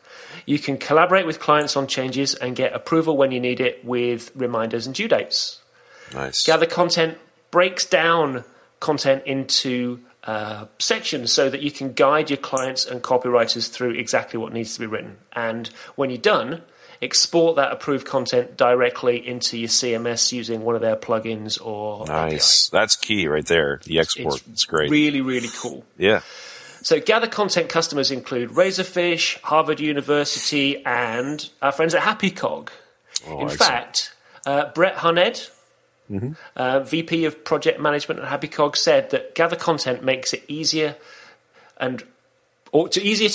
You can collaborate with clients on changes and get approval when you need it with reminders and due dates. Nice. Gather Content breaks down content into sections so that you can guide your clients and copywriters through exactly what needs to be written. And when you're done, export that approved content directly into your CMS using one of their plugins or Nice. API. That's key right there, the export. It's great. Really, really cool. Yeah. So Gather Content customers include Razorfish, Harvard University, and our friends at Happy Cog. Oh, in fact, Brett Huned, VP of Project Management at Happy Cog, said that Gather Content makes it easier to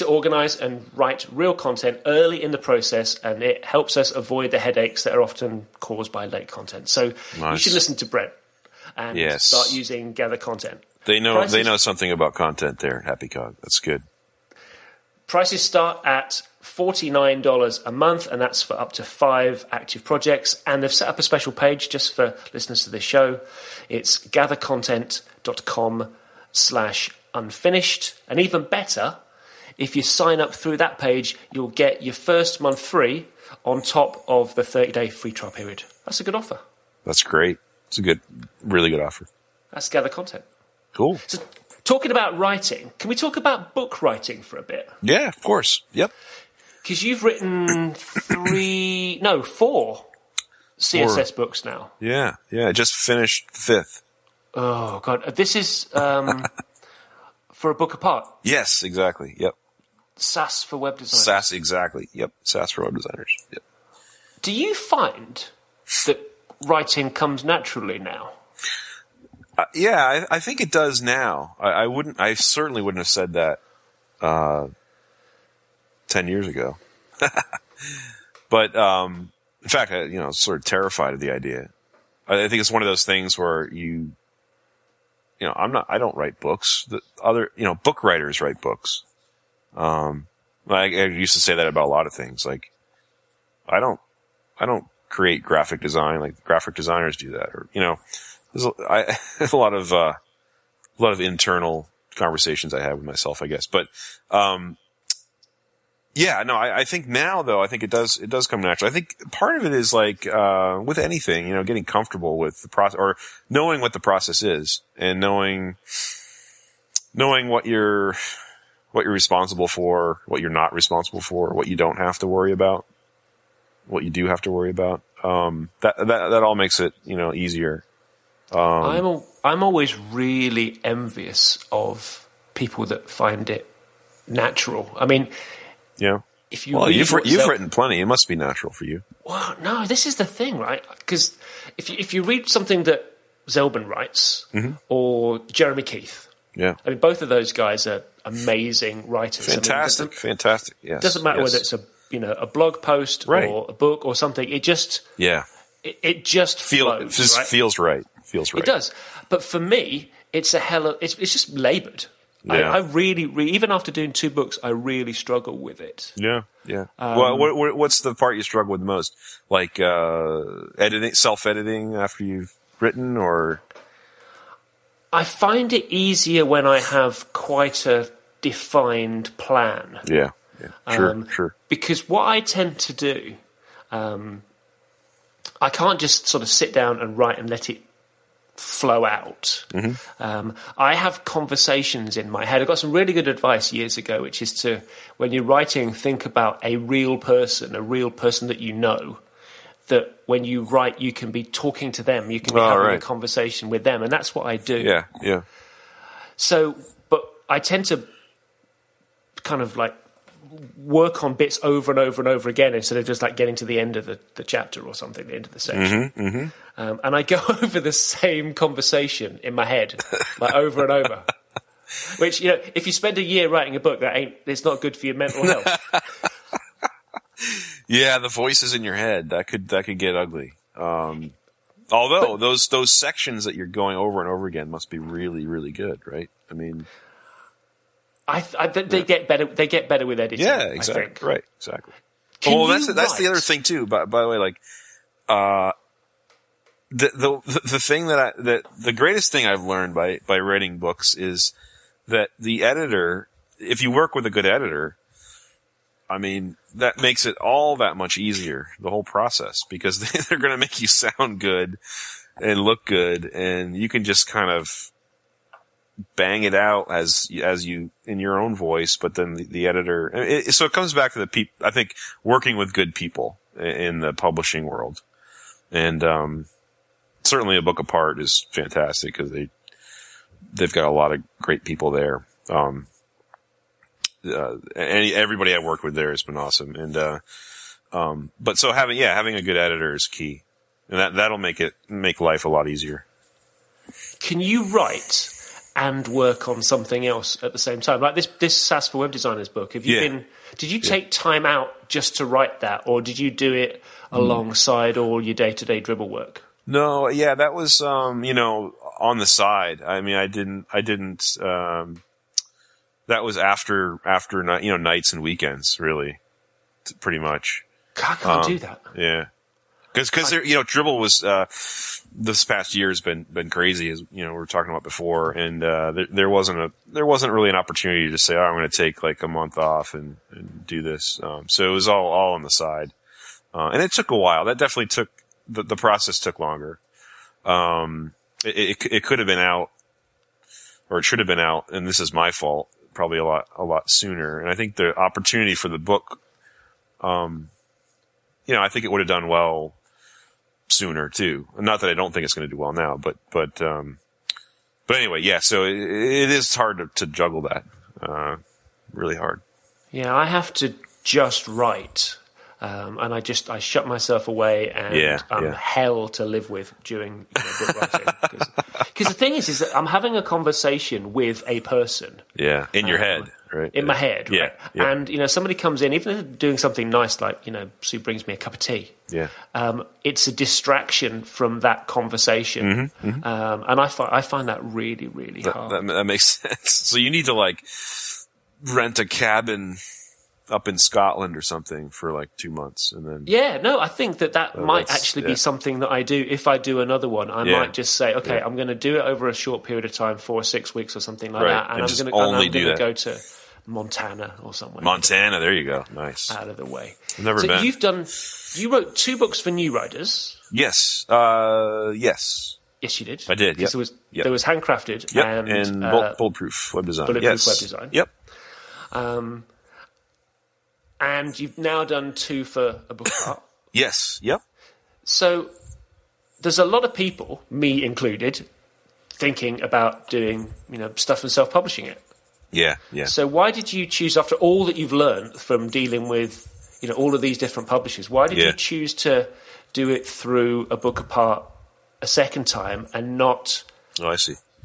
organize and write real content early in the process, and it helps us avoid the headaches that are often caused by late content. So you should listen to Brett and start using Gather Content. They know something about content there, Happy Cog. That's good. Prices start at $49 a month, and that's for up to 5 active projects. And they've set up a special page just for listeners to this show. It's gathercontent.com/unfinished. And even better, if you sign up through that page, you'll get your first month free on top of the 30-day free trial period. That's a good offer. That's great. It's a really good offer. That's Gather Content. Cool. So talking about writing, can we talk about book writing for a bit? Yeah, of course. Yep. Because you've written 4 CSS books now. Yeah, yeah. I just finished 5th. Oh, God. This is for a Book Apart. Yes, exactly. Yep. Sass for Web Designers. Sass, exactly. Yep. Sass for Web Designers. Yep. Do you find that writing comes naturally now? Yeah, I think it does now. I certainly wouldn't have said that 10 years ago. But in fact, I, sort of terrified of the idea. I think it's one of those things where I don't write books. Book writers write books. I used to say that about a lot of things. Like, I don't create graphic design. Like graphic designers do that, or There's a lot of internal conversations I have with myself, I guess. But I think now though, I think it does come natural. I think part of it is like with anything, getting comfortable with the process or knowing what the process is and knowing what you're responsible for, what you're not responsible for, what you don't have to worry about, what you do have to worry about. That all makes it, easier. I'm always really envious of people that find it natural. I mean, if you you've written plenty, it must be natural for you. Well, no, this is the thing, right? Because if you read something that Zelbin writes or Jeremy Keith, both of those guys are amazing writers. Fantastic, fantastic. Yes, doesn't matter whether it's a blog post or a book or something. It just it just flows. It just feels right. Feels right. It does. But for me, it's a hell of it's just laboured. Yeah. I really, even after doing two books, I really struggle with it. Yeah, yeah. Well, what's the part you struggle with the most? Like editing, self-editing after you've written, or I find it easier when I have quite a defined plan. Yeah, yeah. Sure. Because what I tend to do, I can't just sort of sit down and write and let it flow out. Mm-hmm. I have conversations in my head. I got some really good advice years ago, which is to, when you're writing, think about a real person that you know, that when you write, you can be talking to them, you can be having a conversation with them. And that's what I do. Yeah, yeah. So, but I tend to kind of like work on bits over and over and over again instead of just like getting to the end of the chapter or something, the end of the section. Mm-hmm, mm-hmm. And I go over the same conversation in my head, like over and over. Which, you know, if you spend a year writing a book, it's not good for your mental health. Yeah, the voices in your head, that could get ugly. Although those sections that you're going over and over again must be really, really good, right? I mean, they get better. They get better with editing. Yeah, exactly. I think. Right, exactly. Well, that's the other thing too. By the way, like the thing that the greatest thing I've learned by writing books is that the editor, if you work with a good editor, I mean, that makes it all that much easier, the whole process, because they're going to make you sound good and look good, and you can just kind of bang it out as you in your own voice. But then the editor, so it comes back to the people. I think working with good people in the publishing world, and certainly A Book Apart is fantastic because they've got a lot of great people there. Everybody I worked with there has been awesome, and but so having a good editor is key, and that'll make life a lot easier. Can you write and work on something else at the same time? Like this Sass for Web Designers book, have you been? Did you take time out just to write that, or did you do it alongside all your day-to-day Dribbble work? No, yeah, that was on the side. I mean, I didn't. That was after nights and weekends, really, pretty much. I can't do that. Yeah. Because Dribbble was this past year has been crazy, as we were talking about before, and there wasn't really an opportunity to say, I'm going to take like a month off and do this. So it was all on the side, and it took a while. That definitely took the process took longer. It could have been out, or it should have been out, and this is my fault, probably a lot sooner. And I think the opportunity for the book, I think it would have done well sooner too. Not that I don't think it's going to do well now, but anyway, yeah. So it is hard to juggle that, really hard. Yeah, I have to just write, and I shut myself away, and I'm hell to live with during book writing. Because the thing is that I'm having a conversation with a person. Yeah, in your head. Right. In my head, right? Yeah. And somebody comes in, even if they're doing something nice, like Sue brings me a cup of tea. Yeah, it's a distraction from that conversation, mm-hmm, mm-hmm. And I find that really, really hard. That makes sense. So you need to like rent a cabin up in Scotland or something for like 2 months, and then I think that might actually be something that I do if I do another one. I might just say, okay, I'm going to do it over a short period of time, 4 or 6 weeks or something like that, and I'm going to go to Montana or somewhere. Montana, there you go. Nice. Out of the way. I've never been. You wrote two books for New Riders. Yes. Yes. Yes, you did. I did. Yep. There was Handcrafted and Bulletproof Web Design. Web Design. Yep. And you've now done two for A Book Apart. Yes. Yep. So there's a lot of people, me included, thinking about doing, stuff and self-publishing it. Yeah, yeah. So why did you choose, after all that you've learned from dealing with, all of these different publishers, why did you choose to do it through A Book Apart a second time and not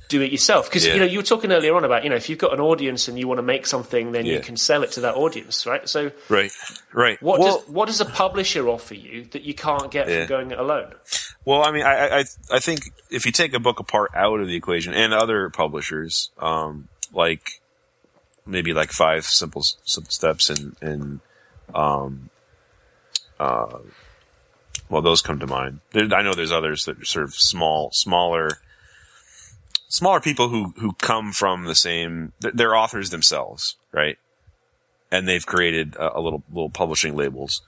do it yourself. Because, you know, you were talking earlier on about, you know, if you've got an audience and you want to make something, then you can sell it to that audience, right? So what does a publisher offer you that you can't get from going it alone? Well, I mean, I think if you take a Book Apart out of the equation and other publishers, like maybe like Five Simple Steps and well, those come to mind. I know there's others that are sort of smaller people who come from the same. They're authors themselves, right? And they've created a little publishing labels.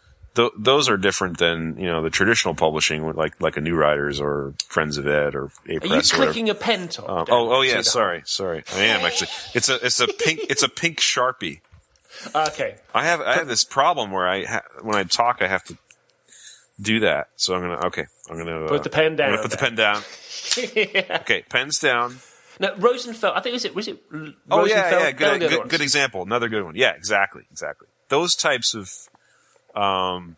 Those are different than, you know, the traditional publishing, like a New Riders or Friends of Ed or A Press. Are you clicking a pen, Tom? Yeah. Sorry. I am actually. It's a pink Sharpie. Okay. I have this problem where when I talk I have to do that. So I'm gonna put the pen down. Yeah. Okay, pen's down. Now Rosenfeld, I think was it? Rosenfeld? Good example. Another good one. Yeah, exactly. Those types of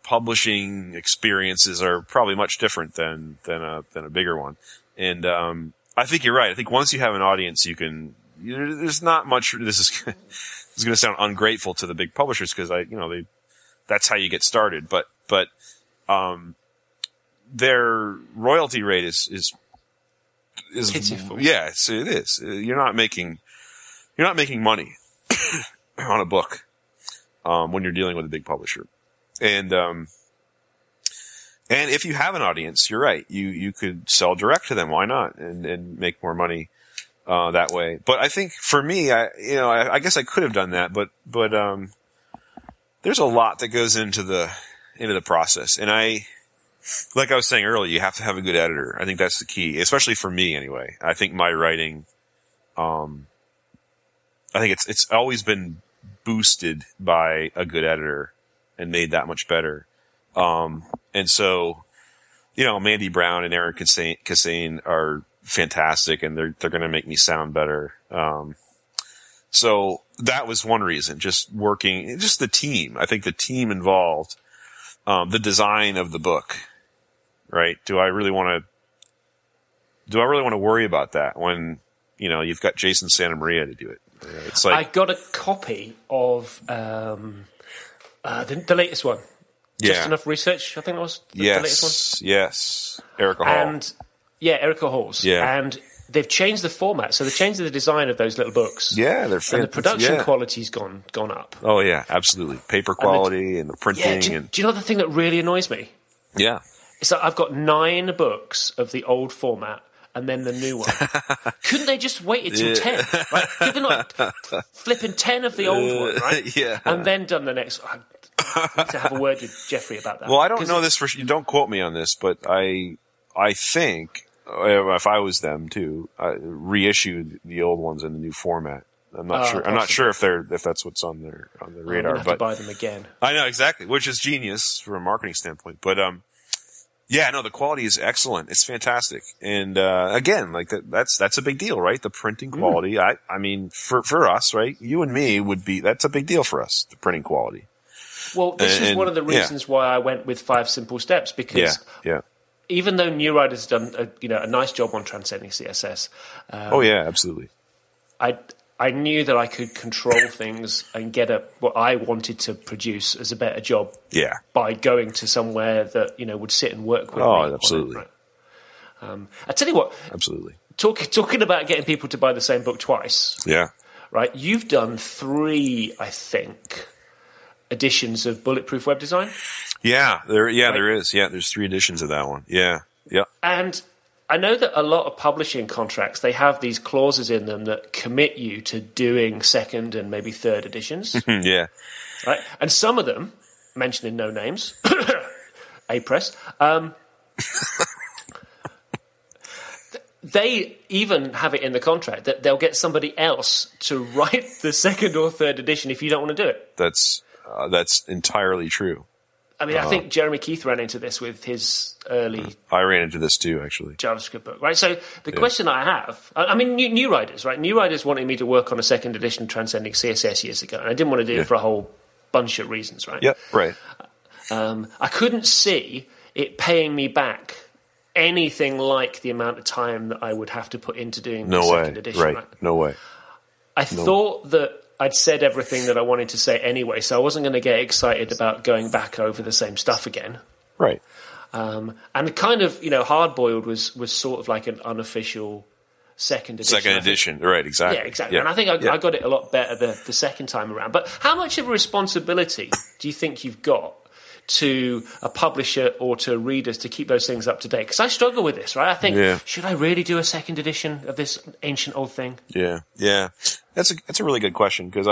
publishing experiences are probably much different than a bigger one. And I think you're right. I think once you have an audience, there's not much. This is going to sound ungrateful to the big publishers because that's how you get started. But. Their royalty rate is pitiful. Yeah, it is. You're not making money on a book when you're dealing with a big publisher, and if you have an audience, you're right. You could sell direct to them. Why not? And make more money that way. But I think for me, I guess I could have done that, but there's a lot that goes into the process. And like I was saying earlier, you have to have a good editor. I think that's the key, especially for me anyway. I think my writing, I think it's always been boosted by a good editor and made that much better. And so, you know, Mandy Brown and Aaron Cassane are fantastic and they're going to make me sound better. So that was one reason, just the team. I think the team involved, the design of the book, right? Do I really want to worry about that when, you know, you've got Jason Santamaria to do it? It's like I got a copy of the latest one. Yeah. Just Enough Research, I think it was. The latest one. Yes. Erica Hall. Erica Hall's. Yeah. And they've changed the format, so they've changed the design of those little books. Yeah, they're fantastic. And the production quality's gone up. Oh yeah, absolutely. Paper quality and the printing. Yeah, do you know the thing that really annoys me? Yeah, it's that I've got 9 books of the old format and then the new one. Couldn't they just wait until 10? Right? Could they not flipping 10 of the old one, right? Yeah, and then done the next. I need to have a word with Jeffrey about that. Well, I don't know this for sure. Don't quote me on this, but I think. If I was them too, reissued the old ones in the new format. I'm not sure. Possibly. I'm not sure if that's what's on their radar. I'm gonna have to buy them again. I know exactly, which is genius from a marketing standpoint. But the quality is excellent. It's fantastic. And again, like that's a big deal, right? The printing quality. I mean, for us, right? You and me that's a big deal for us. The printing quality. Well, this is one of the reasons why I went with Five Simple Steps because even though New Riders has done a nice job on Transcending CSS, absolutely. I knew that I could control things and get what I wanted to produce as a better job. Yeah. By going to somewhere that would sit and work with me. Oh, absolutely. Right? I tell you what, absolutely. Talking about getting people to buy the same book twice. Yeah. Right. You've done 3, I think, editions of Bulletproof Web Design. Yeah, there is. Yeah, there's 3 editions of that one. Yeah, yeah. And I know that a lot of publishing contracts, they have these clauses in them that commit you to doing 2nd and maybe 3rd editions. Yeah. Right? And some of them, mentioning no names, A Press, they even have it in the contract that they'll get somebody else to write the 2nd or 3rd edition if you don't want to do it. That's entirely true. I mean, I think Jeremy Keith ran into this with his early... I ran into this too, actually. JavaScript book, right? So the question I have... I mean, New Riders, right? New Riders wanted me to work on a 2nd edition Transcending CSS years ago, and I didn't want to do it for a whole bunch of reasons, right? Yep, right. I couldn't see it paying me back anything like the amount of time that I would have to put into doing the second edition. I thought that I'd said everything that I wanted to say anyway, so I wasn't going to get excited about going back over the same stuff again. Right. And kind of, you know, Hard Boiled was sort of like an unofficial second edition. Exactly. Yeah, exactly. Yeah. And I think I got it a lot better the second time around. But how much of a responsibility do you think you've got to a publisher or to readers to keep those things up to date? Because I struggle with this, right? I think, should I really do a second edition of this ancient old thing? Yeah. That's a really good question, because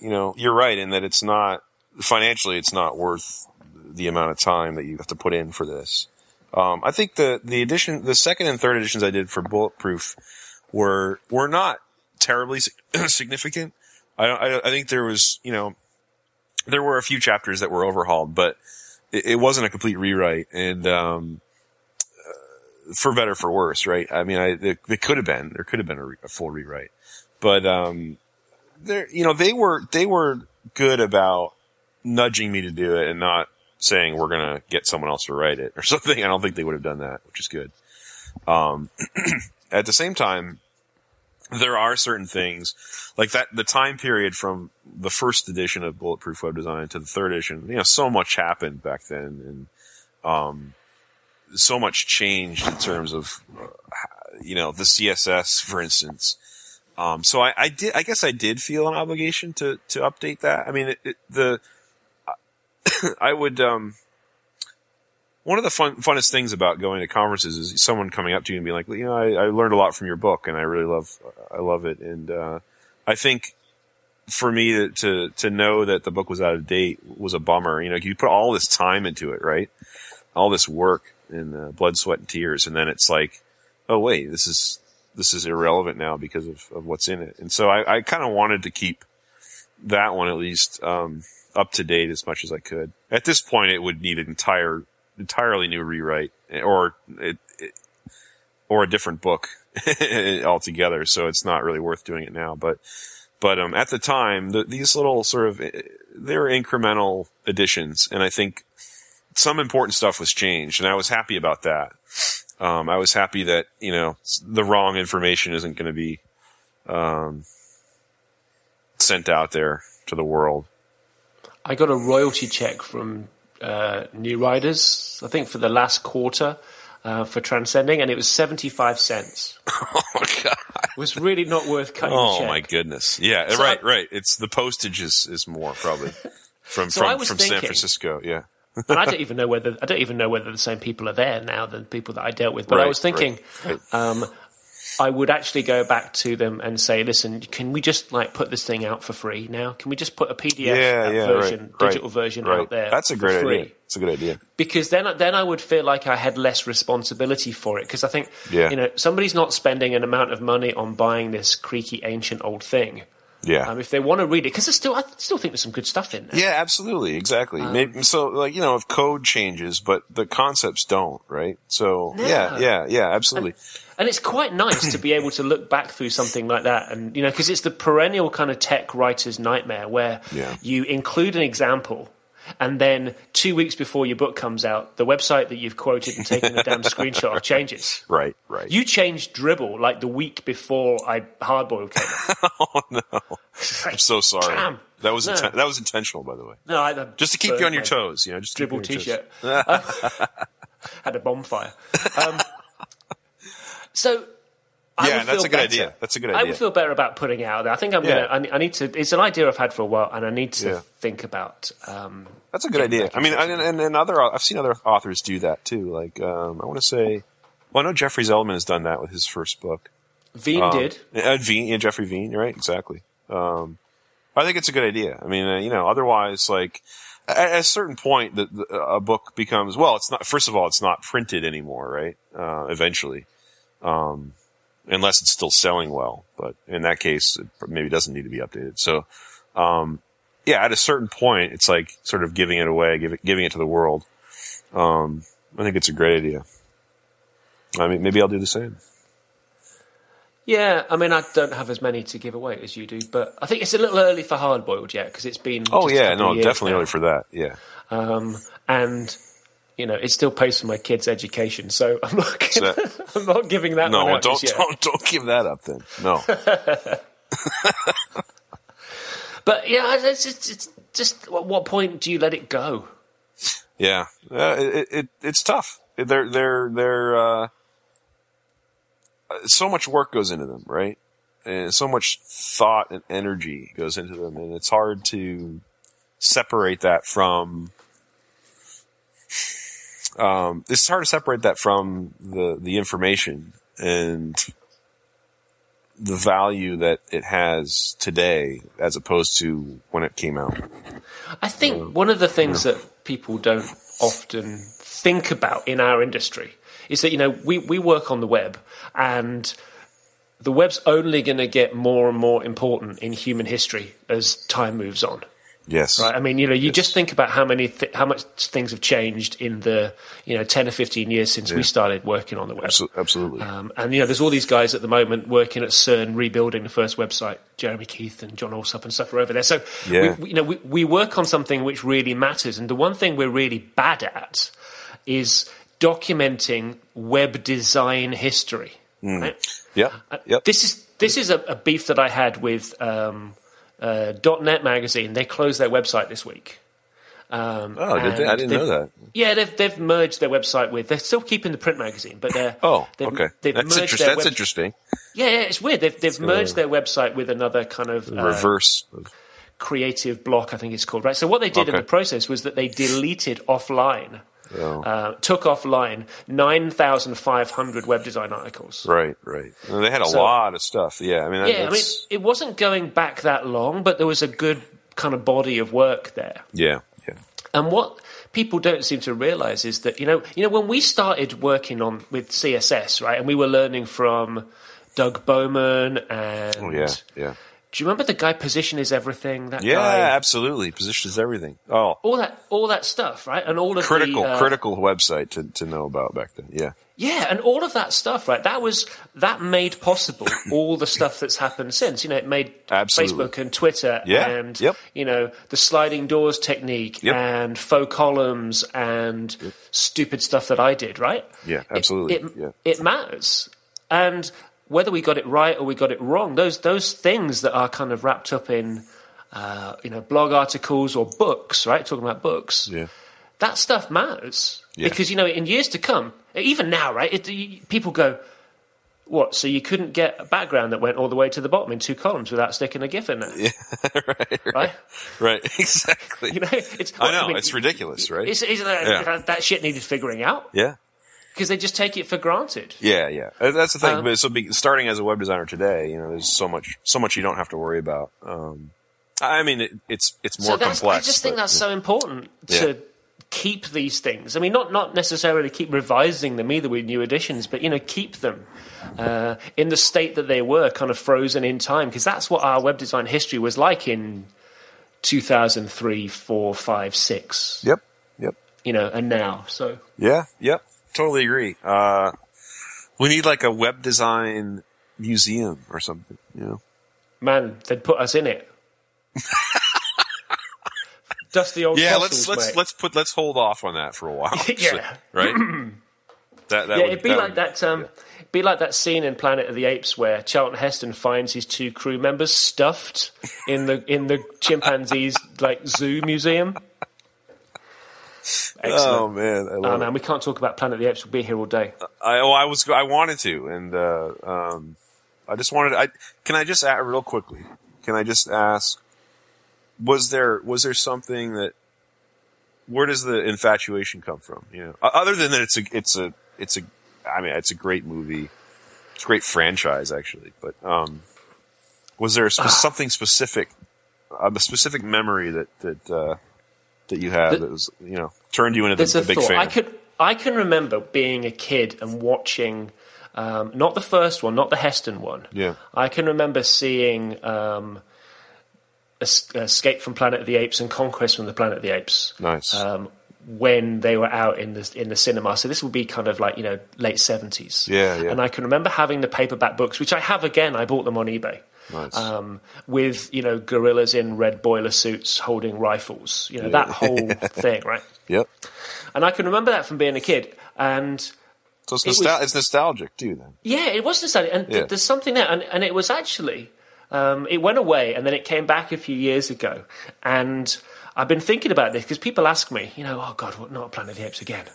you're right in that it's not, financially, it's not worth the amount of time that you have to put in for this. I think the edition, the second and third editions I did for Bulletproof were not terribly significant. I think there was, there were a few chapters that were overhauled, but it wasn't a complete rewrite, and for better, for worse, right? I mean, there could have been a full rewrite, but they were good about nudging me to do it and not saying we're going to get someone else to write it or something. I don't think they would have done that, which is good. At the same time, there are certain things like that. The time period from the first edition of Bulletproof Web Design to the third edition, so much happened back then, and so much changed in terms of, the CSS, for instance. So I guess I did feel an obligation to update that. I mean, one of the funnest things about going to conferences is someone coming up to you and being like, I learned a lot from your book, and I really love it. And I think for me to know that the book was out of date was a bummer. You put all this time into it, right? All this work and blood, sweat, and tears, and then it's like, oh wait, this is irrelevant now because of what's in it. And so I kind of wanted to keep that one at least up to date as much as I could. At this point, it would need an entirely new rewrite, or a different book altogether. So it's not really worth doing it now. But at the time, these little sort of, they were incremental additions, and I think some important stuff was changed, and I was happy about that. I was happy that the wrong information isn't going to be sent out there to the world. I got a royalty check from New Riders, I think, for the last quarter for Transcending, and it was 75 cents. Oh my God! It was really not worth cutting. Oh my goodness! Yeah, so right. It's the postage is more probably from San Francisco. Yeah, and I don't even know whether the same people are there now than people that I dealt with. But I was thinking, I would actually go back to them and say, listen, can we just put this thing out for free now? Can we just put a PDF version, digital version out there? That's a great idea. It's a good idea. Because then I would feel like I had less responsibility for it. Because I think, somebody's not spending an amount of money on buying this creaky, ancient old thing. Yeah. If they want to read it, because I still think there's some good stuff in there. Yeah, absolutely. Exactly. Maybe if code changes, but the concepts don't, right? So, yeah, absolutely. And it's quite nice to be able to look back through something like that. And, because it's the perennial kind of tech writer's nightmare where you include an example, and then 2 weeks before your book comes out, the website that you've quoted and taken a damn screenshot of changes. Right. You changed Dribbble the week before Hardboiled came out. Oh, no. I'm so sorry. Damn. That was intentional, by the way. No, just to keep you on your toes. Just Dribbble T-shirt. Had a bonfire. That's a good idea. I would feel better about putting it out there. I think I'm going to. I need to. It's an idea I've had for a while, and I need to think about. That's a good idea. I mean, and I've seen other authors do that too. Like I want to say, I know Jeffrey Zeldman has done that with his first book. Veen did. Jeffrey Veen, right? Exactly. I think it's a good idea. I mean, otherwise, at a certain point, a book becomes it's not. First of all, it's not printed anymore, right? Eventually. Unless it's still selling well, but in that case, it maybe doesn't need to be updated. So, at a certain point, it's sort of giving it away, giving it to the world. I think it's a great idea. I mean, maybe I'll do the same. Yeah, I mean, I don't have as many to give away as you do, but I think it's a little early for Hard Boiled yet because it's been. Oh yeah, no, definitely early for that. Yeah. And you know, it still pays for my kids' education, so I'm not gonna, I'm not giving that one up. No, don't give that up then. No. But yeah, it's just at what point do you let it go? Yeah, it's tough. They're so much work goes into them, right? And so much thought and energy goes into them, and it's hard to separate that from. It's hard to separate that from the information and the value that it has today as opposed to when it came out. I think one of the things that people don't often think about in our industry is that, you know, we work on the web, and the web's only going to get more and more important in human history as time moves on. Yes. Right. I mean, you know, you just think about how much things have changed in the, you know, 10 or 15 years since we started working on the web. Absolutely. And, you know, there's all these guys at the moment working at CERN, rebuilding the first website, Jeremy Keith and John Alsop and stuff are over there. So, we work on something which really matters. And the one thing we're really bad at is documenting web design history. Mm. Right? Yeah. Yep. This is a beef that I had with, .NET magazine. They closed their website this week. Did they? I didn't know that. Yeah, they've merged their website with. They're still keeping the print magazine, but they're. Okay. That's interesting. Yeah, it's weird. They've merged their website with another kind of reverse creative block, I think it's called. Right. So what they did in the process was that they deleted offline. Took offline 9,500 web design articles. Right. And they had a lot of stuff. Yeah, I mean, it wasn't going back that long, but there was a good kind of body of work there. Yeah. And what people don't seem to realize is that you know, when we started working with CSS, right, and we were learning from Doug Bowman and do you remember the guy Position is Everything? That guy? Yeah, absolutely. Position is Everything. Oh, all that stuff, right? And all of critical website to know about back then. Yeah, yeah, and all of that stuff, right? That made possible all the stuff that's happened since. You know, it made Facebook and Twitter, and you know, the sliding doors technique, and faux columns and stupid stuff that I did, right? Yeah, absolutely. It matters, and. Whether we got it right or we got it wrong, those things that are kind of wrapped up in, blog articles or books, right? Talking about books, that stuff matters because in years to come, even now, right? People go, "What? So you couldn't get a background that went all the way to the bottom in two columns without sticking a GIF in there?" Yeah, right, exactly. You know, it's ridiculous, right? That shit needed figuring out. Yeah. Because they just take it for granted. Yeah. That's the thing. But starting as a web designer today, you know, there's so much you don't have to worry about. I mean, it's more complex. I just think that's so important to keep these things. I mean, not necessarily keep revising them either with new editions, but, you know, keep them in the state that they were, kind of frozen in time. Because that's what our web design history was like in 2003, 4, 5, 6. Yep. You know, and now. So Yeah. Totally agree. We need like a web design museum or something, you know? Man, they'd put us in it. Dusty old fossils, let's hold off on that for a while. So, right? Be like that scene in Planet of the Apes where Charlton Heston finds his two crew members stuffed in the chimpanzee's like zoo museum. Excellent. Oh man, I love it. We can't talk about Planet of the Apes. We'll be here all day. I wanted to, and I just wanted. Can I just ask? Was there something that? Where does the infatuation come from? You know, other than that, it's a. I mean, it's a great movie. It's a great franchise, actually. But was there something specific? A specific memory that. That you had that was, you know, turned you into a big fan. I can remember being a kid and watching, not the first one, not the Heston one. Yeah. I can remember seeing Escape from Planet of the Apes and Conquest from the Planet of the Apes. Nice. When they were out in the cinema. So this would be kind of like, you know, late 70s. Yeah. And I can remember having the paperback books, which I have again. I bought them on eBay. Nice. With, you know, gorillas in red boiler suits holding rifles, you know, that whole thing, right? Yep. And I can remember that from being a kid. And so it's nostalgic too, then. Yeah, it was nostalgic. And there's something there. And it was actually, it went away and then it came back a few years ago. And I've been thinking about this because people ask me, you know, oh God, what, not Planet of the Apes again.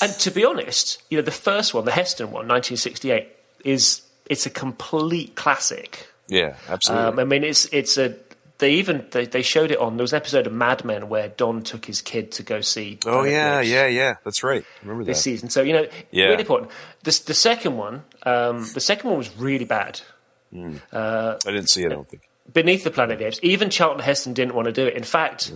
And to be honest, you know, the first one, the Heston one, 1968, it's a complete classic. Yeah, absolutely. I mean, they showed it on, there was an episode of Mad Men where Don took his kid to go see. Oh yeah. That's right. I remember that. This season. So, you know, really important. The second one was really bad. Mm. I didn't see it, I don't think. Beneath the Planet of the Apes, even Charlton Heston didn't want to do it. In fact,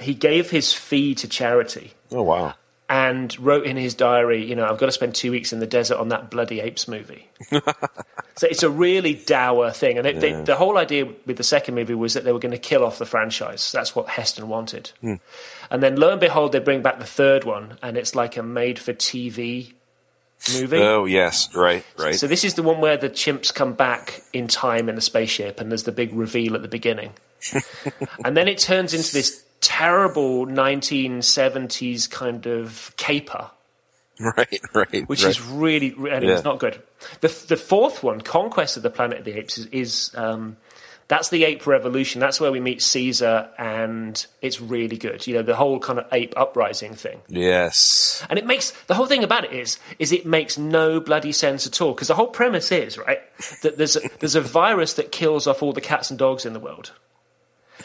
he gave his fee to charity. Oh, wow. And wrote in his diary, you know, I've got to spend 2 weeks in the desert on that bloody Apes movie. So it's a really dour thing. And the whole idea with the second movie was that they were going to kill off the franchise. That's what Heston wanted. Mm. And then, lo and behold, they bring back the third one, and it's like a made-for-TV movie. Oh, yes, right. So this is the one where the chimps come back in time in a spaceship, and there's the big reveal at the beginning. And then it turns into this terrible 1970s kind of caper. Right. Which is really, it's not good. The fourth one, Conquest of the Planet of the Apes, is that's the ape revolution. That's where we meet Caesar, and it's really good. You know, the whole kind of ape uprising thing. Yes. And it makes, the whole thing about it is it makes no bloody sense at all, because the whole premise is, right, that there's a virus that kills off all the cats and dogs in the world.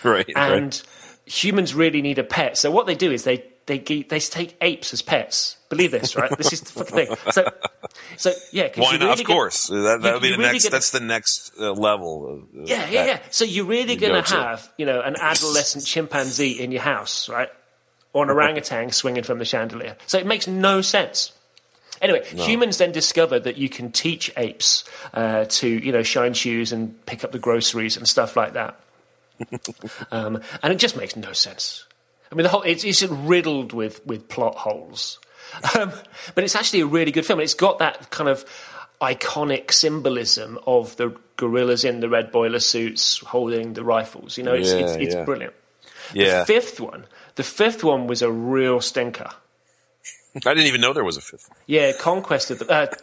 Right, and humans really need a pet. So what they do is they take apes as pets. Believe this, right? This is the fucking thing. So yeah. Why not? Really of course. That would be the next. That's the next level. Yeah. So you're really going to have, you know, an adolescent chimpanzee in your house, right? Or an orangutan swinging from the chandelier. So it makes no sense. Anyway, Humans then discover that you can teach apes to, you know, shine shoes and pick up the groceries and stuff like that. And it just makes no sense. I mean, the whole it's riddled with plot holes, but it's actually a really good film. It's got that kind of iconic symbolism of the gorillas in the red boiler suits holding the rifles. You know, it's brilliant. Yeah. The fifth one was a real stinker. I didn't even know there was a fifth one. Yeah, Conquest of the Planet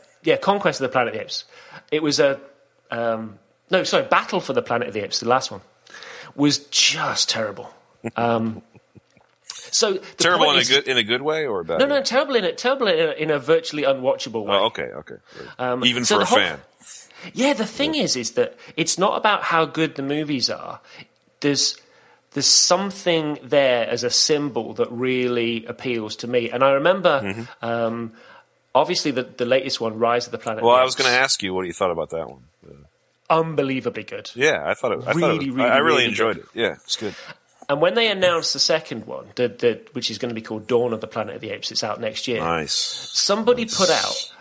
of the Apes. It was a Battle for the Planet of the Apes, the last one. Was just terrible. Terrible in a good way or a bad? No, terrible in a virtually unwatchable way. Oh, okay. Even for a fan. Yeah, the thing is that it's not about how good the movies are. There's something there as a symbol that really appeals to me, and I remember. Mm-hmm. Obviously, the latest one, Rise of the Planet. Well, I was going to ask you what you thought about that one. Yeah. Unbelievably good. Yeah, I thought it was really enjoyed it. Yeah, it's good. And when they announced the second one, which is going to be called Dawn of the Planet of the Apes, it's out next year. Nice. Somebody put out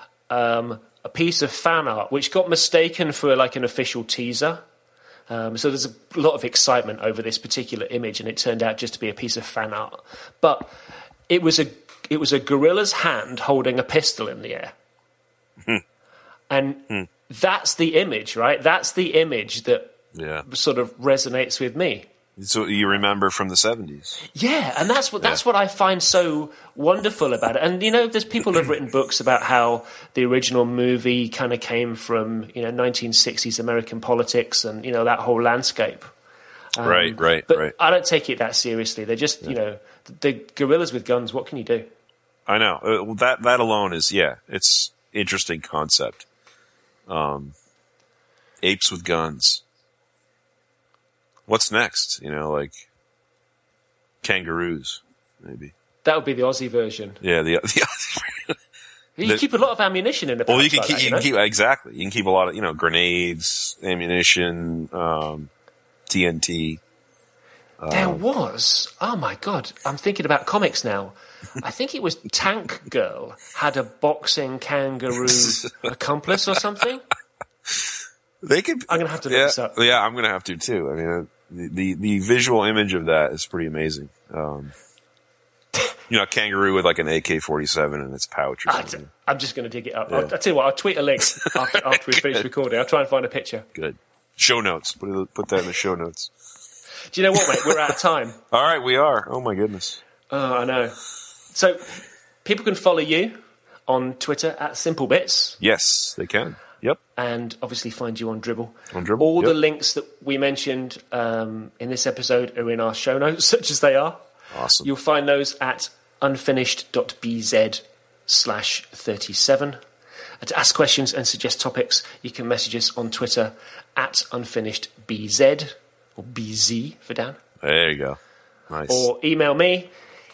a piece of fan art which got mistaken for like an official teaser. So there's a lot of excitement over this particular image, and it turned out just to be a piece of fan art. But it was a gorilla's hand holding a pistol in the air. And that's the image, right? That's the image that sort of resonates with me. So you remember from the 70s. Yeah, and that's what I find so wonderful about it. And, you know, there's people who have written books about how the original movie kind of came from, you know, 1960s American politics and, you know, that whole landscape. But I don't take it that seriously. They're just, you know, the gorillas with guns, what can you do? I know. Well, that alone is, it's interesting concept. Apes with guns. What's next? You know, like kangaroos, maybe. That would be the Aussie version. Yeah, the Aussie version. You keep a lot of ammunition in the pouch. Well, you can keep a lot of, you know, grenades, ammunition, TNT. There was, oh my God, I'm thinking about comics now. I think it was Tank Girl had a boxing kangaroo accomplice or something. I'm going to have to look this up. Yeah, I'm going to have to too. I mean, the visual image of that is pretty amazing. You know, a kangaroo with like an AK-47 in its pouch or something. I'm just going to dig it up. Yeah. I'll tell you what, I'll tweet a link after we finish recording. I'll try and find a picture. Good. Show notes. Put that in the show notes. Do you know what, mate? We're out of time. All right, we are. Oh, my goodness. Oh, I know. So people can follow you on Twitter at SimpleBits. Yes, they can. Yep. And obviously find you on Dribbble. On Dribbble. All the links that we mentioned in this episode are in our show notes, such as they are. Awesome. You'll find those at unfinished.bz/37. To ask questions and suggest topics, you can message us on Twitter at unfinishedbz, or BZ for Dan. There you go. Nice. Or email me,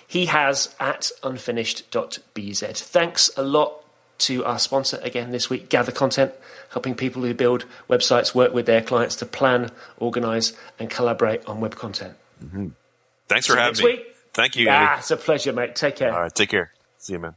hehas@unfinished.bz. Thanks a lot to our sponsor again this week, Gather Content, helping people who build websites work with their clients to plan, organise and collaborate on web content. Mm-hmm. Thanks for having me. Next week. Thank you. Yeah, it's a pleasure, mate. Take care. All right, take care. See you, man.